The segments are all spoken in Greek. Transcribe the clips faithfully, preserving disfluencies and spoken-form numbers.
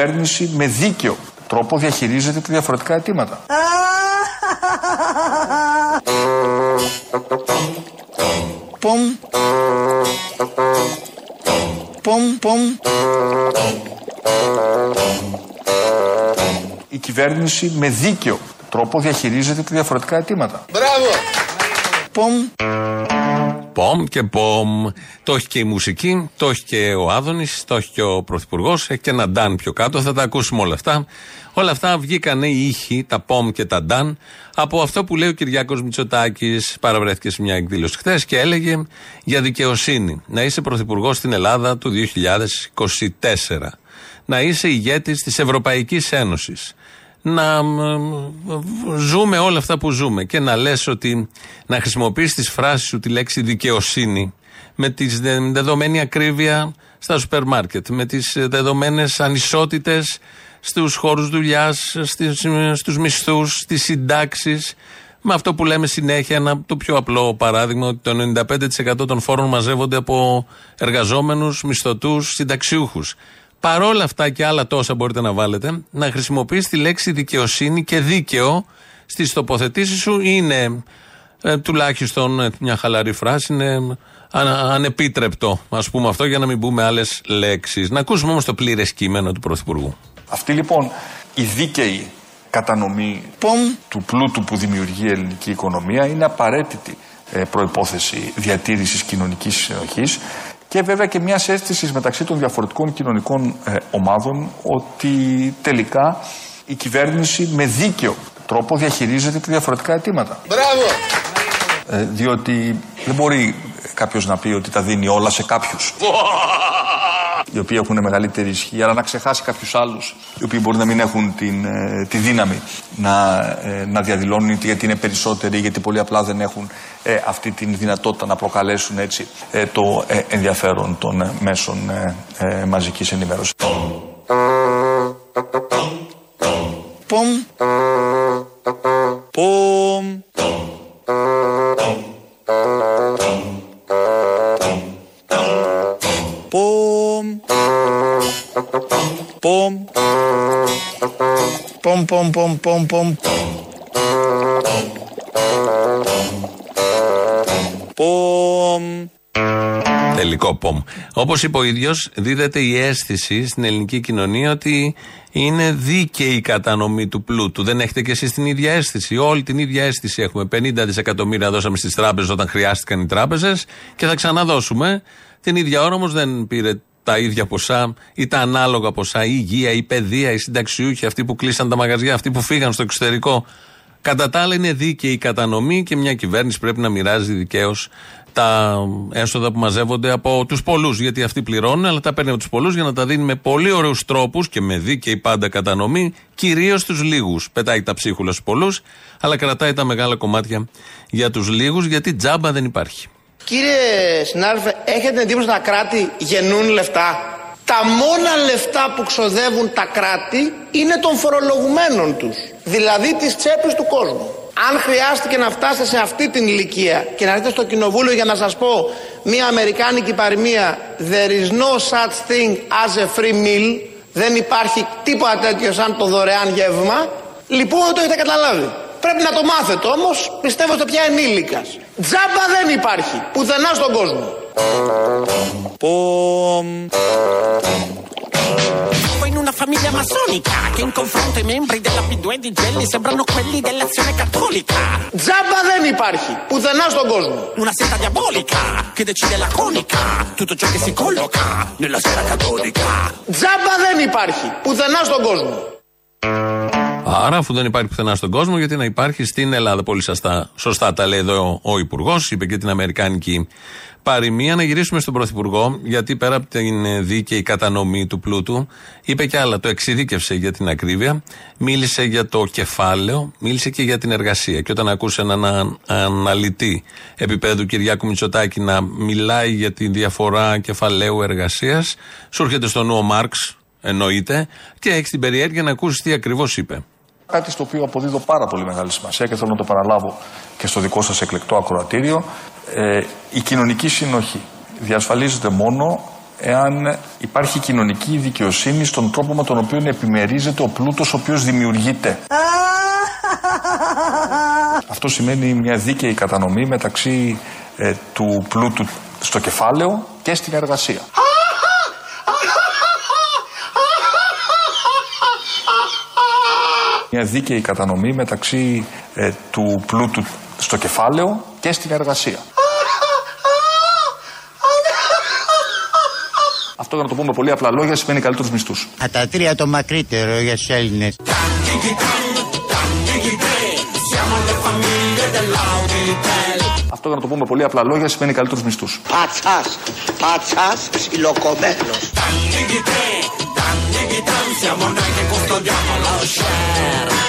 κυβέρνηση με δίκαιο τρόπο διαχειρίζεται τα διαφορετικά αιτήματα. Πομ. Πομ, πομ. Η κυβέρνηση με δίκαιο τρόπο διαχειρίζεται τα διαφορετικά αιτήματα. Μπράβο! Πομ. Πομ και πομ. Το έχει και η μουσική, το έχει και ο Άδωνης, το έχει και ο Πρωθυπουργός, έχει και ένα νταν πιο κάτω. Θα τα ακούσουμε όλα αυτά. Όλα αυτά βγήκαν οι ήχοι, τα πομ και τα νταν, από αυτό που λέει ο Κυριάκος Μητσοτάκης. Παραβρέθηκε σε μια εκδήλωση χθες και έλεγε για δικαιοσύνη. Να είσαι πρωθυπουργός στην Ελλάδα του δύο χιλιάδες είκοσι τέσσερα. Να είσαι ηγέτης της Ευρωπαϊκής Ένωσης. Να ζούμε όλα αυτά που ζούμε και να λες ότι να χρησιμοποιείς τις φράσεις σου τη λέξη δικαιοσύνη με τη δεδομένη ακρίβεια στα σούπερ μάρκετ, με τις δεδομένες ανισότητες στους χώρους δουλειάς, στις, στους μισθούς, στις συντάξεις, με αυτό που λέμε συνέχεια, ένα, το πιο απλό παράδειγμα, ότι το ενενήντα πέντε τοις εκατό των φόρων μαζεύονται από εργαζόμενους, μισθωτούς, συνταξιούχους. Παρόλα αυτά και άλλα τόσα μπορείτε να βάλετε, να χρησιμοποιείς τη λέξη δικαιοσύνη και δίκαιο στις τοποθετήσεις σου είναι ε, τουλάχιστον ε, μια χαλαρή φράση, είναι ανα, ανεπίτρεπτο, ας πούμε αυτό, για να μην πούμε άλλες λέξεις. Να ακούσουμε όμως το πλήρες κείμενο του Πρωθυπουργού. Αυτή λοιπόν η δίκαιη κατανομή Πομ. του πλούτου που δημιουργεί η ελληνική οικονομία είναι απαραίτητη ε, προϋπόθεση διατήρησης κοινωνικής συνοχής. Και βέβαια και μια αίσθηση μεταξύ των διαφορετικών κοινωνικών ε, ομάδων ότι τελικά η κυβέρνηση με δίκαιο τρόπο διαχειρίζεται τα διαφορετικά αιτήματα. Μπράβο! Ε, διότι δεν μπορεί κάποιος να πει ότι τα δίνει όλα σε κάποιους, οι οποίοι έχουν μεγαλύτερη ισχύ, αλλά να ξεχάσει κάποιους άλλους, οι οποίοι μπορεί να μην έχουν την, ε, τη δύναμη να, ε, να διαδηλώνουν γιατί είναι περισσότεροι, γιατί πολύ απλά δεν έχουν ε, αυτή τη δυνατότητα να προκαλέσουν έτσι ε, το ε, ενδιαφέρον των ε, μέσων ε, ε, μαζικής ενημέρωσης. Πομ. Πομ. Πομ, πομ, πομ, πομ, πομ, πομ, πομ. Τελικό πομ. Όπως είπε ο ίδιος, δίδεται η αίσθηση στην ελληνική κοινωνία ότι είναι δίκαιη η κατανομή του πλούτου. Δεν έχετε κι εσείς την ίδια αίσθηση? Όλη την ίδια αίσθηση έχουμε. πενήντα δισεκατομμύρια δώσαμε στις τράπεζες όταν χρειάστηκαν οι τράπεζες και θα ξαναδώσουμε. Την ίδια ώρα όμως δεν πήρε τα ίδια ποσά ή τα ανάλογα ποσά, η υγεία, η παιδεία, οι συνταξιούχοι, αυτοί που κλείσαν τα μαγαζιά, αυτοί που φύγαν στο εξωτερικό. Κατά τα άλλα, είναι δίκαιη η κατανομή και μια κυβέρνηση πρέπει να μοιράζει δικαίως τα έσοδα που μαζεύονται από τους πολλούς. Γιατί αυτοί πληρώνουν, αλλά τα παίρνει από τους πολλούς για να τα δίνει με πολύ ωραίους τρόπους και με δίκαιη πάντα κατανομή, κυρίως στους λίγους. Πετάει τα ψίχουλα στους πολλούς, αλλά κρατάει τα μεγάλα κομμάτια για τους λίγους, γιατί τζάμπα δεν υπάρχει. Κύριε συνάδελφε, έχετε την εντύπωση τα κράτη γεννούν λεφτά? Τα μόνα λεφτά που ξοδεύουν τα κράτη είναι των φορολογουμένων τους, δηλαδή της τσέπης του κόσμου. Αν χρειάστηκε να φτάσετε σε αυτή την ηλικία και να έρθετε στο κοινοβούλιο για να σας πω μια αμερικάνικη παροιμία, there is no such thing as a free meal, δεν υπάρχει τίποτα τέτοιο σαν το δωρεάν γεύμα, λοιπόν δεν το έχετε καταλάβει. Πρέπει να το μάθετε όμως, πιστεύω στο πια ενήλικας. Τζάμπα δεν υπάρχει πουθενά στον κόσμο. Πομ. Τζάμπα δεν υπάρχει πουθενά στον κόσμο. Τζάμπα δεν υπάρχει πουθενά στον κόσμο. Άρα, αφού δεν υπάρχει πουθενά στον κόσμο, γιατί να υπάρχει στην Ελλάδα? Πολύ σωστά, σωστά τα λέει εδώ ο Υπουργός, είπε και την αμερικάνικη παροιμία. Να γυρίσουμε στον Πρωθυπουργό, γιατί πέρα από την δίκαιη κατανομή του πλούτου, είπε και άλλα. Το εξειδίκευσε για την ακρίβεια, μίλησε για το κεφάλαιο, μίλησε και για την εργασία. Και όταν ακούσε έναν αναλυτή επίπεδου Κυριάκου Μητσοτάκη να μιλάει για τη διαφορά κεφαλαίου εργασίας, σου έρχεται στο νου ο Μάρξ, εννοείται, και έχεις την περιέργεια να ακούσεις τι ακριβώς είπε. Κάτι στο οποίο αποδίδω πάρα πολύ μεγάλη σημασία και θέλω να το παραλάβω και στο δικό σας εκλεκτό ακροατήριο. Ε, η κοινωνική συνοχή διασφαλίζεται μόνο εάν υπάρχει κοινωνική δικαιοσύνη στον τρόπο με τον οποίο επιμερίζεται ο πλούτος ο οποίος δημιουργείται. Αυτό σημαίνει μια δίκαιη κατανομή μεταξύ ε, του πλούτου στο κεφάλαιο και στην εργασία. Μια δίκαιη κατανομή μεταξύ ε, του πλούτου στο κεφάλαιο και στην εργασία. Αυτό, για να το πούμε πολύ απλά λόγια, σημαίνει καλύτερους μισθούς. Α, τα τρία το μακρύτερο για τους Έλληνες. Αυτό, για να το πούμε πολύ απλά λόγια, σημαίνει καλύτερους μισθούς. Πατσάς, πατσάς, ψιλοκομμένος.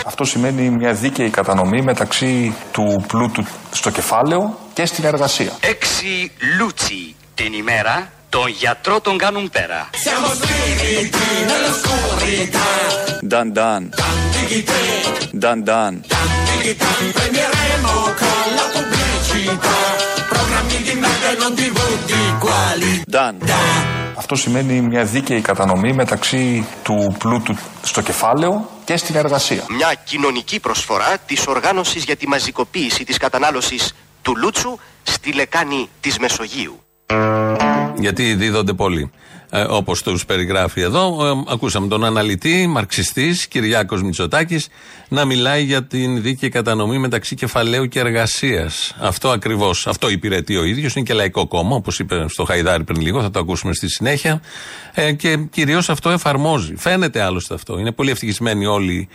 Αυτό σημαίνει μια δίκαιη κατανομή μεταξύ του πλούτου στο κεφάλαιο και στην εργασία. Έξι λούτσι την ημέρα, τον γιατρό τον κάνουν πέρα. Νταν νταν. Νταν νταν. Νταν. Αυτό σημαίνει μια δίκαιη κατανομή μεταξύ του πλούτου στο κεφάλαιο και στην εργασία. Μια κοινωνική προσφορά της οργάνωσης για τη μαζικοποίηση της κατανάλωσης του λούτσου στη λεκάνη της Μεσογείου. Γιατί δίδονται πολλοί. Ε, όπως τους περιγράφει εδώ, ε, ακούσαμε τον αναλυτή, μαρξιστής, Κυριάκος Μητσοτάκης, να μιλάει για την δίκαιη κατανομή μεταξύ κεφαλαίου και εργασίας. Αυτό ακριβώς. Αυτό υπηρετεί ο ίδιος. Είναι και λαϊκό κόμμα, όπως είπε στο Χαϊδάρι πριν λίγο, θα το ακούσουμε στη συνέχεια. Ε, και κυρίως αυτό εφαρμόζει. Φαίνεται άλλωστε αυτό. Είναι πολύ ευτυχισμένοι όλοι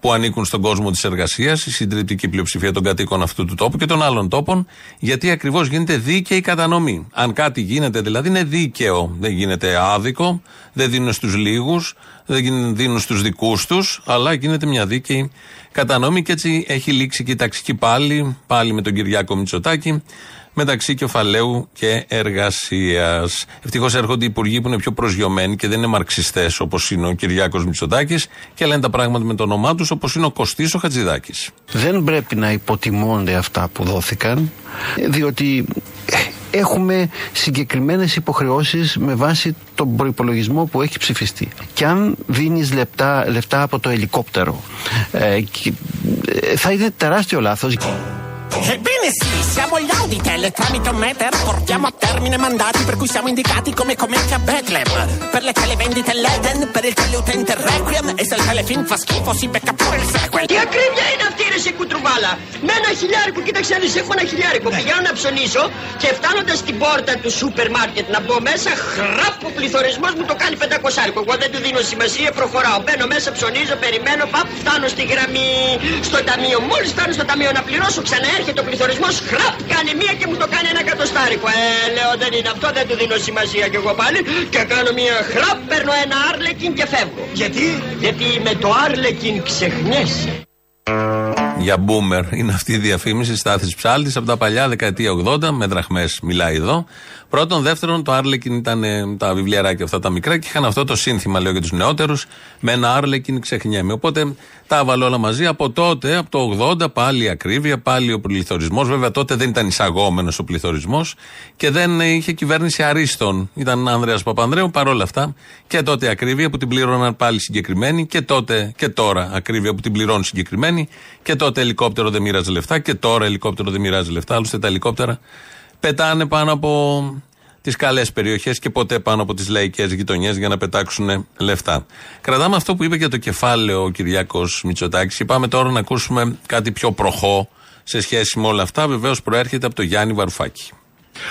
που ανήκουν στον κόσμο της εργασίας, η συντριπτική πλειοψηφία των κατοίκων αυτού του τόπου και των άλλων τόπων, γιατί ακριβώς γίνεται δίκαιη κατανομή. Αν κάτι γίνεται, δηλαδή, είναι δίκαιο. Δεν γίνεται άδικο, δεν δίνουν στους λίγους, δεν δίνουν στους δικούς τους, αλλά γίνεται μια δίκαιη κατανομή και έτσι έχει λήξει και η ταξική πάλι, πάλι με τον Κυριάκο Μητσοτάκη, μεταξύ κεφαλαίου και εργασίας. Ευτυχώς έρχονται οι υπουργοί που είναι πιο προσγειωμένοι και δεν είναι μαρξιστές όπως είναι ο Κυριάκος Μητσοτάκης και λένε τα πράγματα με το όνομά τους, όπως είναι ο Κωστής ο Χατζηδάκης. Δεν πρέπει να υποτιμώνται αυτά που δόθηκαν, διότι έχουμε συγκεκριμένες υποχρεώσεις με βάση τον προϋπολογισμό που έχει ψηφιστεί. Και αν δίνεις λεπτά, λεπτά από το ελικόπτερο, ε, και, ε, θα είναι τεράστιο λάθος. Ebbene sì, siamo gli Auditel e tramite un meter portiamo a termine mandati per cui siamo indicati come commenti a Bethlehem. Per le televendite l'Eden, per il teleutente Requiem e se il telefilm fa schifo si becca pure il sequel. Τι ακρίβεια είναι αυτή ρε σε κουτρουβάλα. Με ένα χιλιάρικο, κοίταξε αν έχω ένα χιλιάρικο, πηγαίνω να ψωνίσω και φτάνοντας στην πόρτα του σούπερ μάρκετ να μπω μέσα, χράπ, ο πληθωρισμός μου το κάνει πεντακόσιάρικο. Εγώ δεν του δίνω σημασία, προχωράω, μπαίνω μέσα, ψωνίζω, περιμένω, πάπου φτάνω στη γραμμή, στο ταμείο. Μόλις φτάνω στο ταμείο να πληρώσω, ξανά έρχεται ο πληθωρισμός, χραπ, κάνει μία και μου το κάνει ένα εκατοστάρικο. Ε, λέω δεν είναι αυτό, δεν του δίνω σημασία κι εγώ πάλι. Και κάνω μία χραπ, παίρνω ένα άρλεκιν και φεύγω. Γιατί? Γιατί με το άρλεκιν ξεχνιέσαι. Για boomer είναι αυτή η διαφήμιση Στάθης Ψάλτης από τα παλιά δεκαετία ογδόντα, με δραχμές μιλάει εδώ. Πρώτον, δεύτερον, το Άρλεκιν ήταν τα βιβλιαράκια αυτά τα μικρά και είχαν αυτό το σύνθημα, λέω για τους νεότερους, με ένα Άρλεκιν ξεχνιέμαι. Οπότε τα έβαλε όλα μαζί από τότε, από το ογδόντα, πάλι η ακρίβεια, πάλι ο πληθωρισμός. Βέβαια τότε δεν ήταν εισαγόμενος ο πληθωρισμός και δεν είχε κυβέρνηση αρίστων. Ήταν Ανδρέας Παπανδρέου, παρόλα αυτά και τότε ακρίβεια που την πλήρωναν πάλι συγκεκριμένοι και τότε και τώρα ακρίβεια που την πληρώνουν συγκεκριμένοι και τότε ελικόπτερο δεν μοιράζει λεφτά και τώρα ελικόπτερο δεν μοιράζει λεφτά. Άλλωστε τα ελικόπτερα πετάνε πάνω από τις καλές περιοχές και ποτέ πάνω από τις λαϊκές γειτονιές για να πετάξουν λεφτά. Κρατάμε αυτό που είπε για το κεφάλαιο ο Κυριάκος Μητσοτάκης. Πάμε τώρα να ακούσουμε κάτι πιο προχώ σε σχέση με όλα αυτά. Βεβαίως προέρχεται από τον Γιάννη Βαρουφάκη.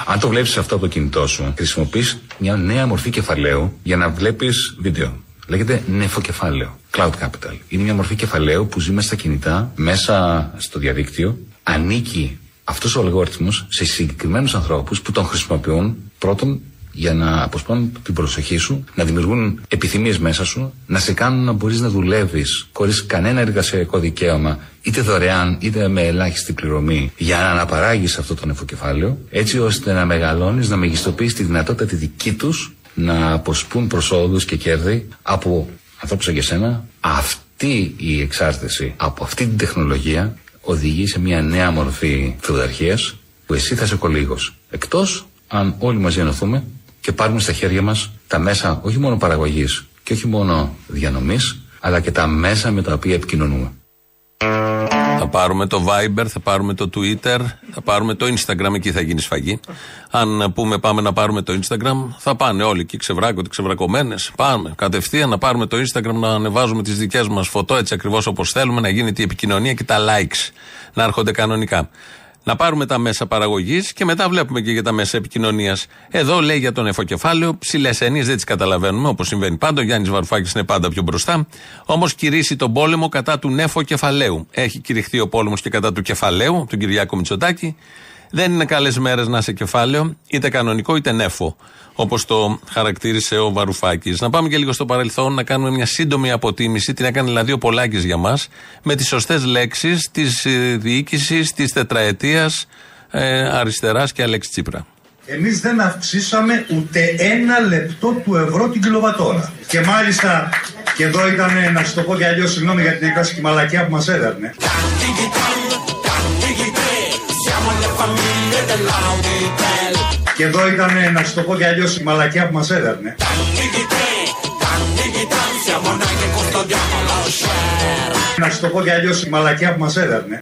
Αν το βλέπεις αυτό από το κινητό σου, χρησιμοποιείς μια νέα μορφή κεφαλαίου για να βλέπεις βίντεο. Λέγεται νεφοκεφάλαιο, cloud capital. Είναι μια μορφή κεφαλαίου που ζει μέσα στα κινητά, μέσα στο διαδίκτυο, ανήκει. Αυτός ο αλγόριθμος σε συγκεκριμένους ανθρώπους που τον χρησιμοποιούν πρώτον για να αποσπάνουν την προσοχή σου, να δημιουργούν επιθυμίες μέσα σου, να σε κάνουν να μπορείς να δουλεύεις χωρίς κανένα εργασιακό δικαίωμα, είτε δωρεάν είτε με ελάχιστη πληρωμή, για να αναπαράγεις αυτό το νεφοκεφάλαιο, έτσι ώστε να μεγαλώνεις, να μεγιστοποιείς τη δυνατότητα τη δική τους να αποσπούν προσόδους και κέρδη από ανθρώπους σαν και σένα. Αυτή η εξάρτηση από αυτή την τεχνολογία οδηγεί σε μια νέα μορφή φεουδαρχίας που εσύ θα είσαι κολύγος. Εκτός αν όλοι μαζί ενωθούμε και πάρουμε στα χέρια μας τα μέσα όχι μόνο παραγωγής και όχι μόνο διανομής, αλλά και τα μέσα με τα οποία επικοινωνούμε. Θα πάρουμε το Viber, θα πάρουμε το Twitter, θα πάρουμε το Instagram, εκεί θα γίνει σφαγή. Αν πούμε πάμε να πάρουμε το Instagram, θα πάνε όλοι εκεί ξεβράκωτοι, ξεβρακωμένες. Πάμε κατευθείαν να πάρουμε το Instagram, να ανεβάζουμε τις δικές μας φωτό έτσι ακριβώς όπως θέλουμε, να γίνεται η επικοινωνία και τα likes να έρχονται κανονικά. Να πάρουμε τα μέσα παραγωγής και μετά βλέπουμε και για τα μέσα επικοινωνίας. Εδώ λέει για τον Εφοκεφάλαιο, ψηλές έννοιες δεν τις καταλαβαίνουμε, όπως συμβαίνει πάντα. Ο Γιάννης Βαρουφάκης είναι πάντα πιο μπροστά. Όμως κηρύσσει τον πόλεμο κατά του Νεφοκεφαλαίου. Έχει κηρυχθεί ο πόλεμος και κατά του κεφαλαίου, του Κυριάκου Μητσοτάκη. Δεν είναι καλές μέρες να είσαι κεφάλαιο, είτε κανονικό είτε νέφο, όπως το χαρακτήρισε ο Βαρουφάκης. Να πάμε και λίγο στο παρελθόν, να κάνουμε μια σύντομη αποτίμηση, την έκανε δηλαδή ο Πολάκης για μας, με τις σωστές λέξεις της διοίκησης της τετραετίας ε, αριστεράς και Αλέξη Τσίπρα. Εμείς δεν αυξήσαμε ούτε ένα λεπτό του ευρώ την κιλοβατόρα. Και μάλιστα, και εδώ ήταν, να σου το πω και αλλιώς, συγγνώμη για την εκφράση και μαλακιά που μας έδερνε. Και εδώ ήταν, να σου το πω και αλλιώς, η μαλακιά που μας έδερνε. Να σου το πω και αλλιώς, η μαλακιά που μας έδερνε.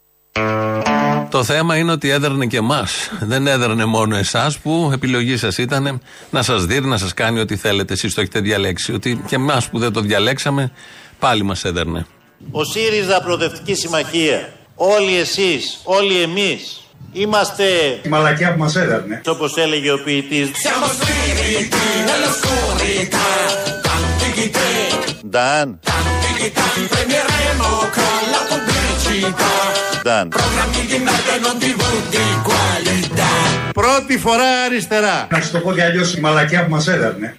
Το θέμα είναι ότι έδερνε και εμάς. Δεν έδερνε μόνο εσάς που επιλογή σας ήταν να σας δίνει, να σας κάνει ό,τι θέλετε. Εσείς το έχετε διαλέξει. Ότι και εμάς που δεν το διαλέξαμε, πάλι μας έδερνε. Ο ΣΥΡΙΖΑ, Προοδευτική Συμμαχία, όλοι εσείς, όλοι εμείς. Είμαστε η μαλακιά που μας έδερνε. Όπως έλεγε ο ποιητής. Νταν. Νταν. Πρώτη φορά αριστερά. Να σου το πω και αλλιώς, η μαλακιά που μας έδερνε.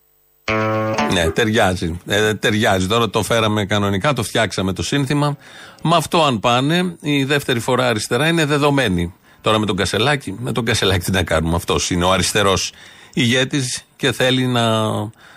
Ναι, ταιριάζει. Ε, ταιριάζει. Τώρα το φέραμε κανονικά, το φτιάξαμε το σύνθημα. Με αυτό αν πάνε, η δεύτερη φορά αριστερά είναι δεδομένη. Τώρα με τον Κασελάκη, με τον Κασελάκη τι να κάνουμε, αυτός είναι ο αριστερός ηγέτης και θέλει να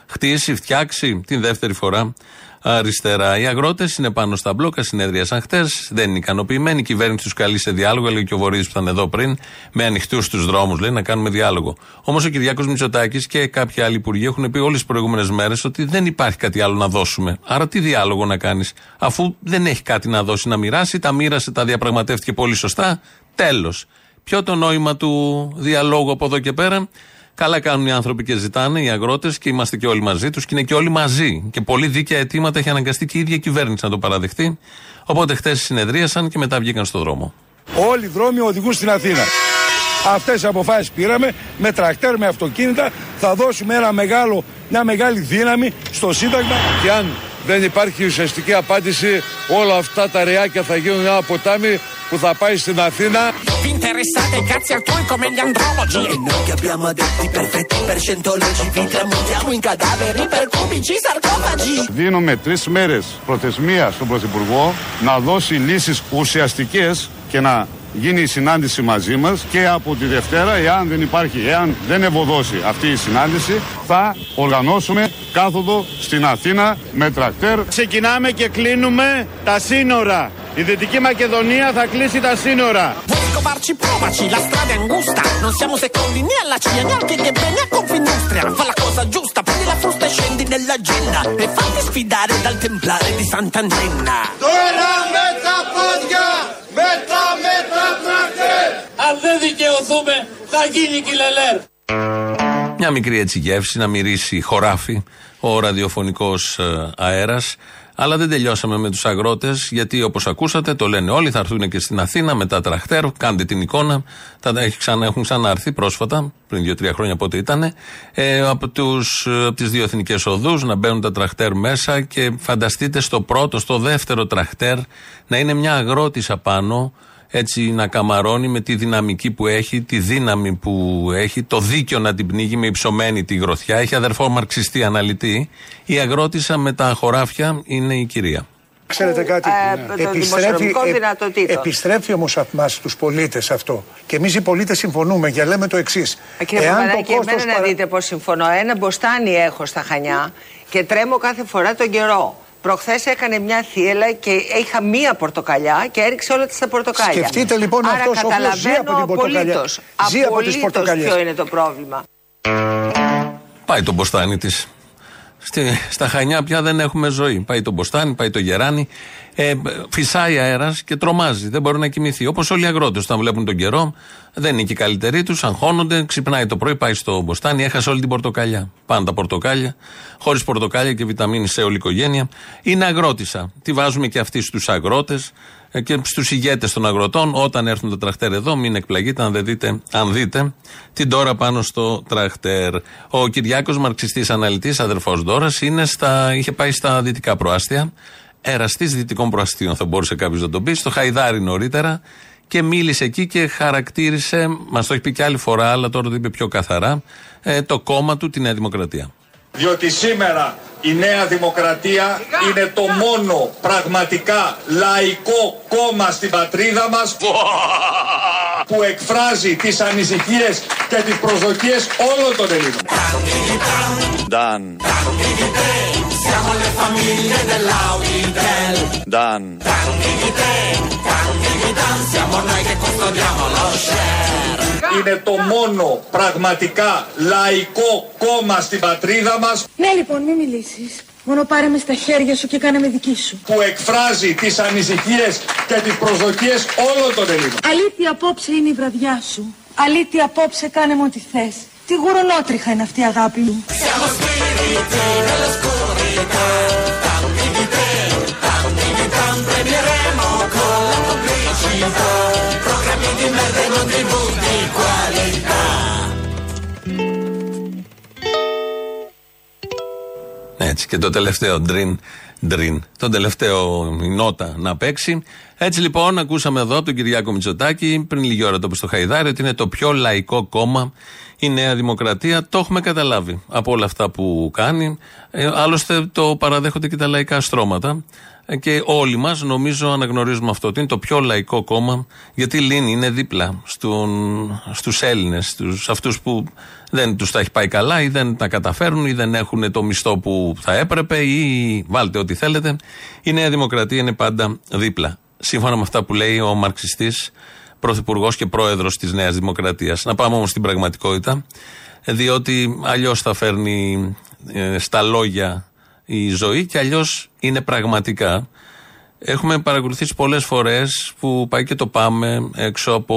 χτίσει, φτιάξει την δεύτερη φορά αριστερά. Οι αγρότες είναι πάνω στα μπλόκα, συνέδριασαν χτες, δεν είναι ικανοποιημένοι, η κυβέρνηση τους καλεί σε διάλογο, έλεγε και ο Βορύδης που ήταν εδώ πριν, με ανοιχτούς τους δρόμους, λέει να κάνουμε διάλογο. Όμως ο Κυριάκος Μητσοτάκης και κάποιοι άλλοι υπουργοί έχουν πει όλες τις προηγούμενες μέρες ότι δεν υπάρχει κάτι άλλο να δώσουμε. Άρα τι διάλογο να κάνεις, αφού δεν έχει κάτι να δώσει, να μοιράσει, τα μοίρασε, τα διαπραγματεύτηκε πολύ σωστά. Τέλος. Ποιο το νόημα του διαλόγου από εδώ και πέρα? Καλά κάνουν οι άνθρωποι και ζητάνε, οι αγρότες, και είμαστε και όλοι μαζί τους και είναι και όλοι μαζί. Και πολύ δίκαια αιτήματα έχει αναγκαστεί και η ίδια κυβέρνηση να το παραδεχτεί. Οπότε χτες συνεδρίασαν και μετά βγήκαν στον δρόμο. Όλοι οι δρόμοι οδηγούν στην Αθήνα. Αυτές οι αποφάσεις πήραμε με τρακτέρ, με αυτοκίνητα. Θα δώσουμε ένα μεγάλο, μια μεγάλη δύναμη στο Σύνταγμα. Και αν δεν υπάρχει ουσιαστική απάντηση, όλα αυτά τα ρεάκια θα γίνουν ένα ποτάμι που θα πάει στην Αθήνα. Δίνουμε τρεις μέρες προθεσμία στον Πρωθυπουργό να δώσει λύσεις ουσιαστικές και να γίνει η συνάντηση μαζί μας, και από τη Δευτέρα, εάν δεν υπάρχει, εάν δεν ευωδώσει αυτή η συνάντηση, θα οργανώσουμε κάθοδο στην Αθήνα με τρακτέρ. Ξεκινάμε και κλείνουμε τα σύνορα. Η Δυτική Μακεδονία θα κλείσει τα σύνορα. Τώρα με τα πόδια, με τα μέτρα τρακτέρ. Αν δεν δικαιωθούμε θα γίνει κιλελέρ. Μια μικρή έτσι γεύση, να μυρίσει χωράφι ο ραδιοφωνικός αέρας. Αλλά δεν τελειώσαμε με τους αγρότες, γιατί όπως ακούσατε, το λένε όλοι, θα έρθουν και στην Αθήνα με τα τραχτέρ. Κάντε την εικόνα. Τα έχουν ξανάρθει πρόσφατα, πριν δύο τρία χρόνια πότε ήταν, ε, από, τους, από τις δύο εθνικές οδούς να μπαίνουν τα τραχτέρ μέσα. Και φανταστείτε στο πρώτο, στο δεύτερο τραχτέρ να είναι μια αγρότης απάνω, έτσι να καμαρώνει με τη δυναμική που έχει, τη δύναμη που έχει, το δίκιο να την πνίγει με υψωμένη τη γροθιά. Έχει αδερφό μαρξιστή αναλυτή. Η αγρότησα με τα χωράφια είναι η κυρία. Ξέρετε κάτι, ε, επιστρέφει, ε, επιστρέφει όμως από εμάς στους πολίτες αυτό. Και εμείς οι πολίτες συμφωνούμε και λέμε το εξής. Κύριε Παπανάκη, εμένα παρα... να δείτε πώς συμφωνώ. Ένα μποστάνι έχω στα Χανιά και τρέμω κάθε φορά τον καιρό. Προχθές έκανε μια θύελα και είχα μία πορτοκαλιά και έριξε όλα τα πορτοκάλια. Σκεφτείτε λοιπόν αυτός ο οποίος ζει από την πορτοκαλιά. Ζει από τις πορτοκαλιές. Ποιο είναι το πρόβλημα. Πάει το μποστάνι της. Στη, στα Χανιά πια δεν έχουμε ζωή. Πάει το μποστάνι, πάει το γεράνι. Ε, φυσάει αέρας και τρομάζει. Δεν μπορεί να κοιμηθεί. Όπως όλοι οι αγρότες, όταν βλέπουν τον καιρό, δεν είναι και οι καλύτεροι τους. Αγχώνονται, ξυπνάει το πρωί, πάει στο μποστάνι, έχασε όλη την πορτοκαλιά. Πάντα πορτοκάλια. Χωρίς πορτοκάλια και βιταμίνη σε όλη η οικογένεια. Είναι αγρότησα. Τη βάζουμε και αυτή στους αγρότες και στους ηγέτες των αγροτών. Όταν έρθουν τα τραχτέρ εδώ, μην εκπλαγείτε αν, δεν δείτε, αν δείτε την Ντόρα πάνω στο τραχτέρ. Ο Κυριάκος, μαρξιστής αναλυτής, αδερφός Ντόρας, είχε πάει στα δυτικά προάστια. Εραστής δυτικών προαστίων, θα μπορούσε κάποιος να τον πει, στο Χαϊδάρι νωρίτερα, και μίλησε εκεί και χαρακτήρισε, μας το έχει πει και άλλη φορά, αλλά τώρα το είπε πιο καθαρά, το κόμμα του, τη Νέα Δημοκρατία. Διότι σήμερα η Νέα Δημοκρατία είναι το μόνο πραγματικά λαϊκό κόμμα στην πατρίδα μας που εκφράζει τις ανησυχίες και τις προσδοκίες όλων των Ελλήνων. Dan. Siamo le famiglie dell'Auditel. Dan. Siamo noi che custodiamo lo share. Είναι το μόνο πραγματικά λαϊκό κόμμα στην πατρίδα μας. Ναι, λοιπόν, μην μιλήσεις. Μόνο πάρε με στα χέρια σου και κάνε με δική σου. Που εκφράζει τις ανησυχίες και τις προσδοκίες όλων των Ελλήνων. Αλήτη απόψε είναι η βραδιά σου. Αλήτη απόψε κάνε μου ό,τι θες. Τι γουρολότριχα είναι αυτή η αγάπη μου. Έτσι, και το τελευταίο ντριν, ντριν, το τελευταίο νότα να παίξει. Έτσι λοιπόν, ακούσαμε εδώ από τον Κυριάκο Μητσοτάκη, πριν λίγη ώρα το είπε στο Χαϊδάρι, ότι είναι το πιο λαϊκό κόμμα η Νέα Δημοκρατία. Το έχουμε καταλάβει από όλα αυτά που κάνει. Ε, άλλωστε το παραδέχονται και τα λαϊκά στρώματα. Και όλοι μας νομίζω αναγνωρίζουμε αυτό, ότι είναι το πιο λαϊκό κόμμα, γιατί λύνει, είναι δίπλα στον, στους Έλληνες, στους, αυτούς που δεν τους τα έχει πάει καλά ή δεν τα καταφέρνουν ή δεν έχουν το μισθό που θα έπρεπε ή βάλτε ό,τι θέλετε. Η Νέα Δημοκρατία είναι πάντα δίπλα, σύμφωνα με αυτά που λέει ο μαρξιστής πρωθυπουργός και πρόεδρος της Νέας Δημοκρατίας. Να πάμε όμως στην πραγματικότητα, διότι αλλιώς θα φέρνει ε, στα λόγια η ζωή και αλλιώς είναι πραγματικά. Έχουμε παρακολουθήσει πολλές φορές που πάει και το ΠΑΜΕ έξω από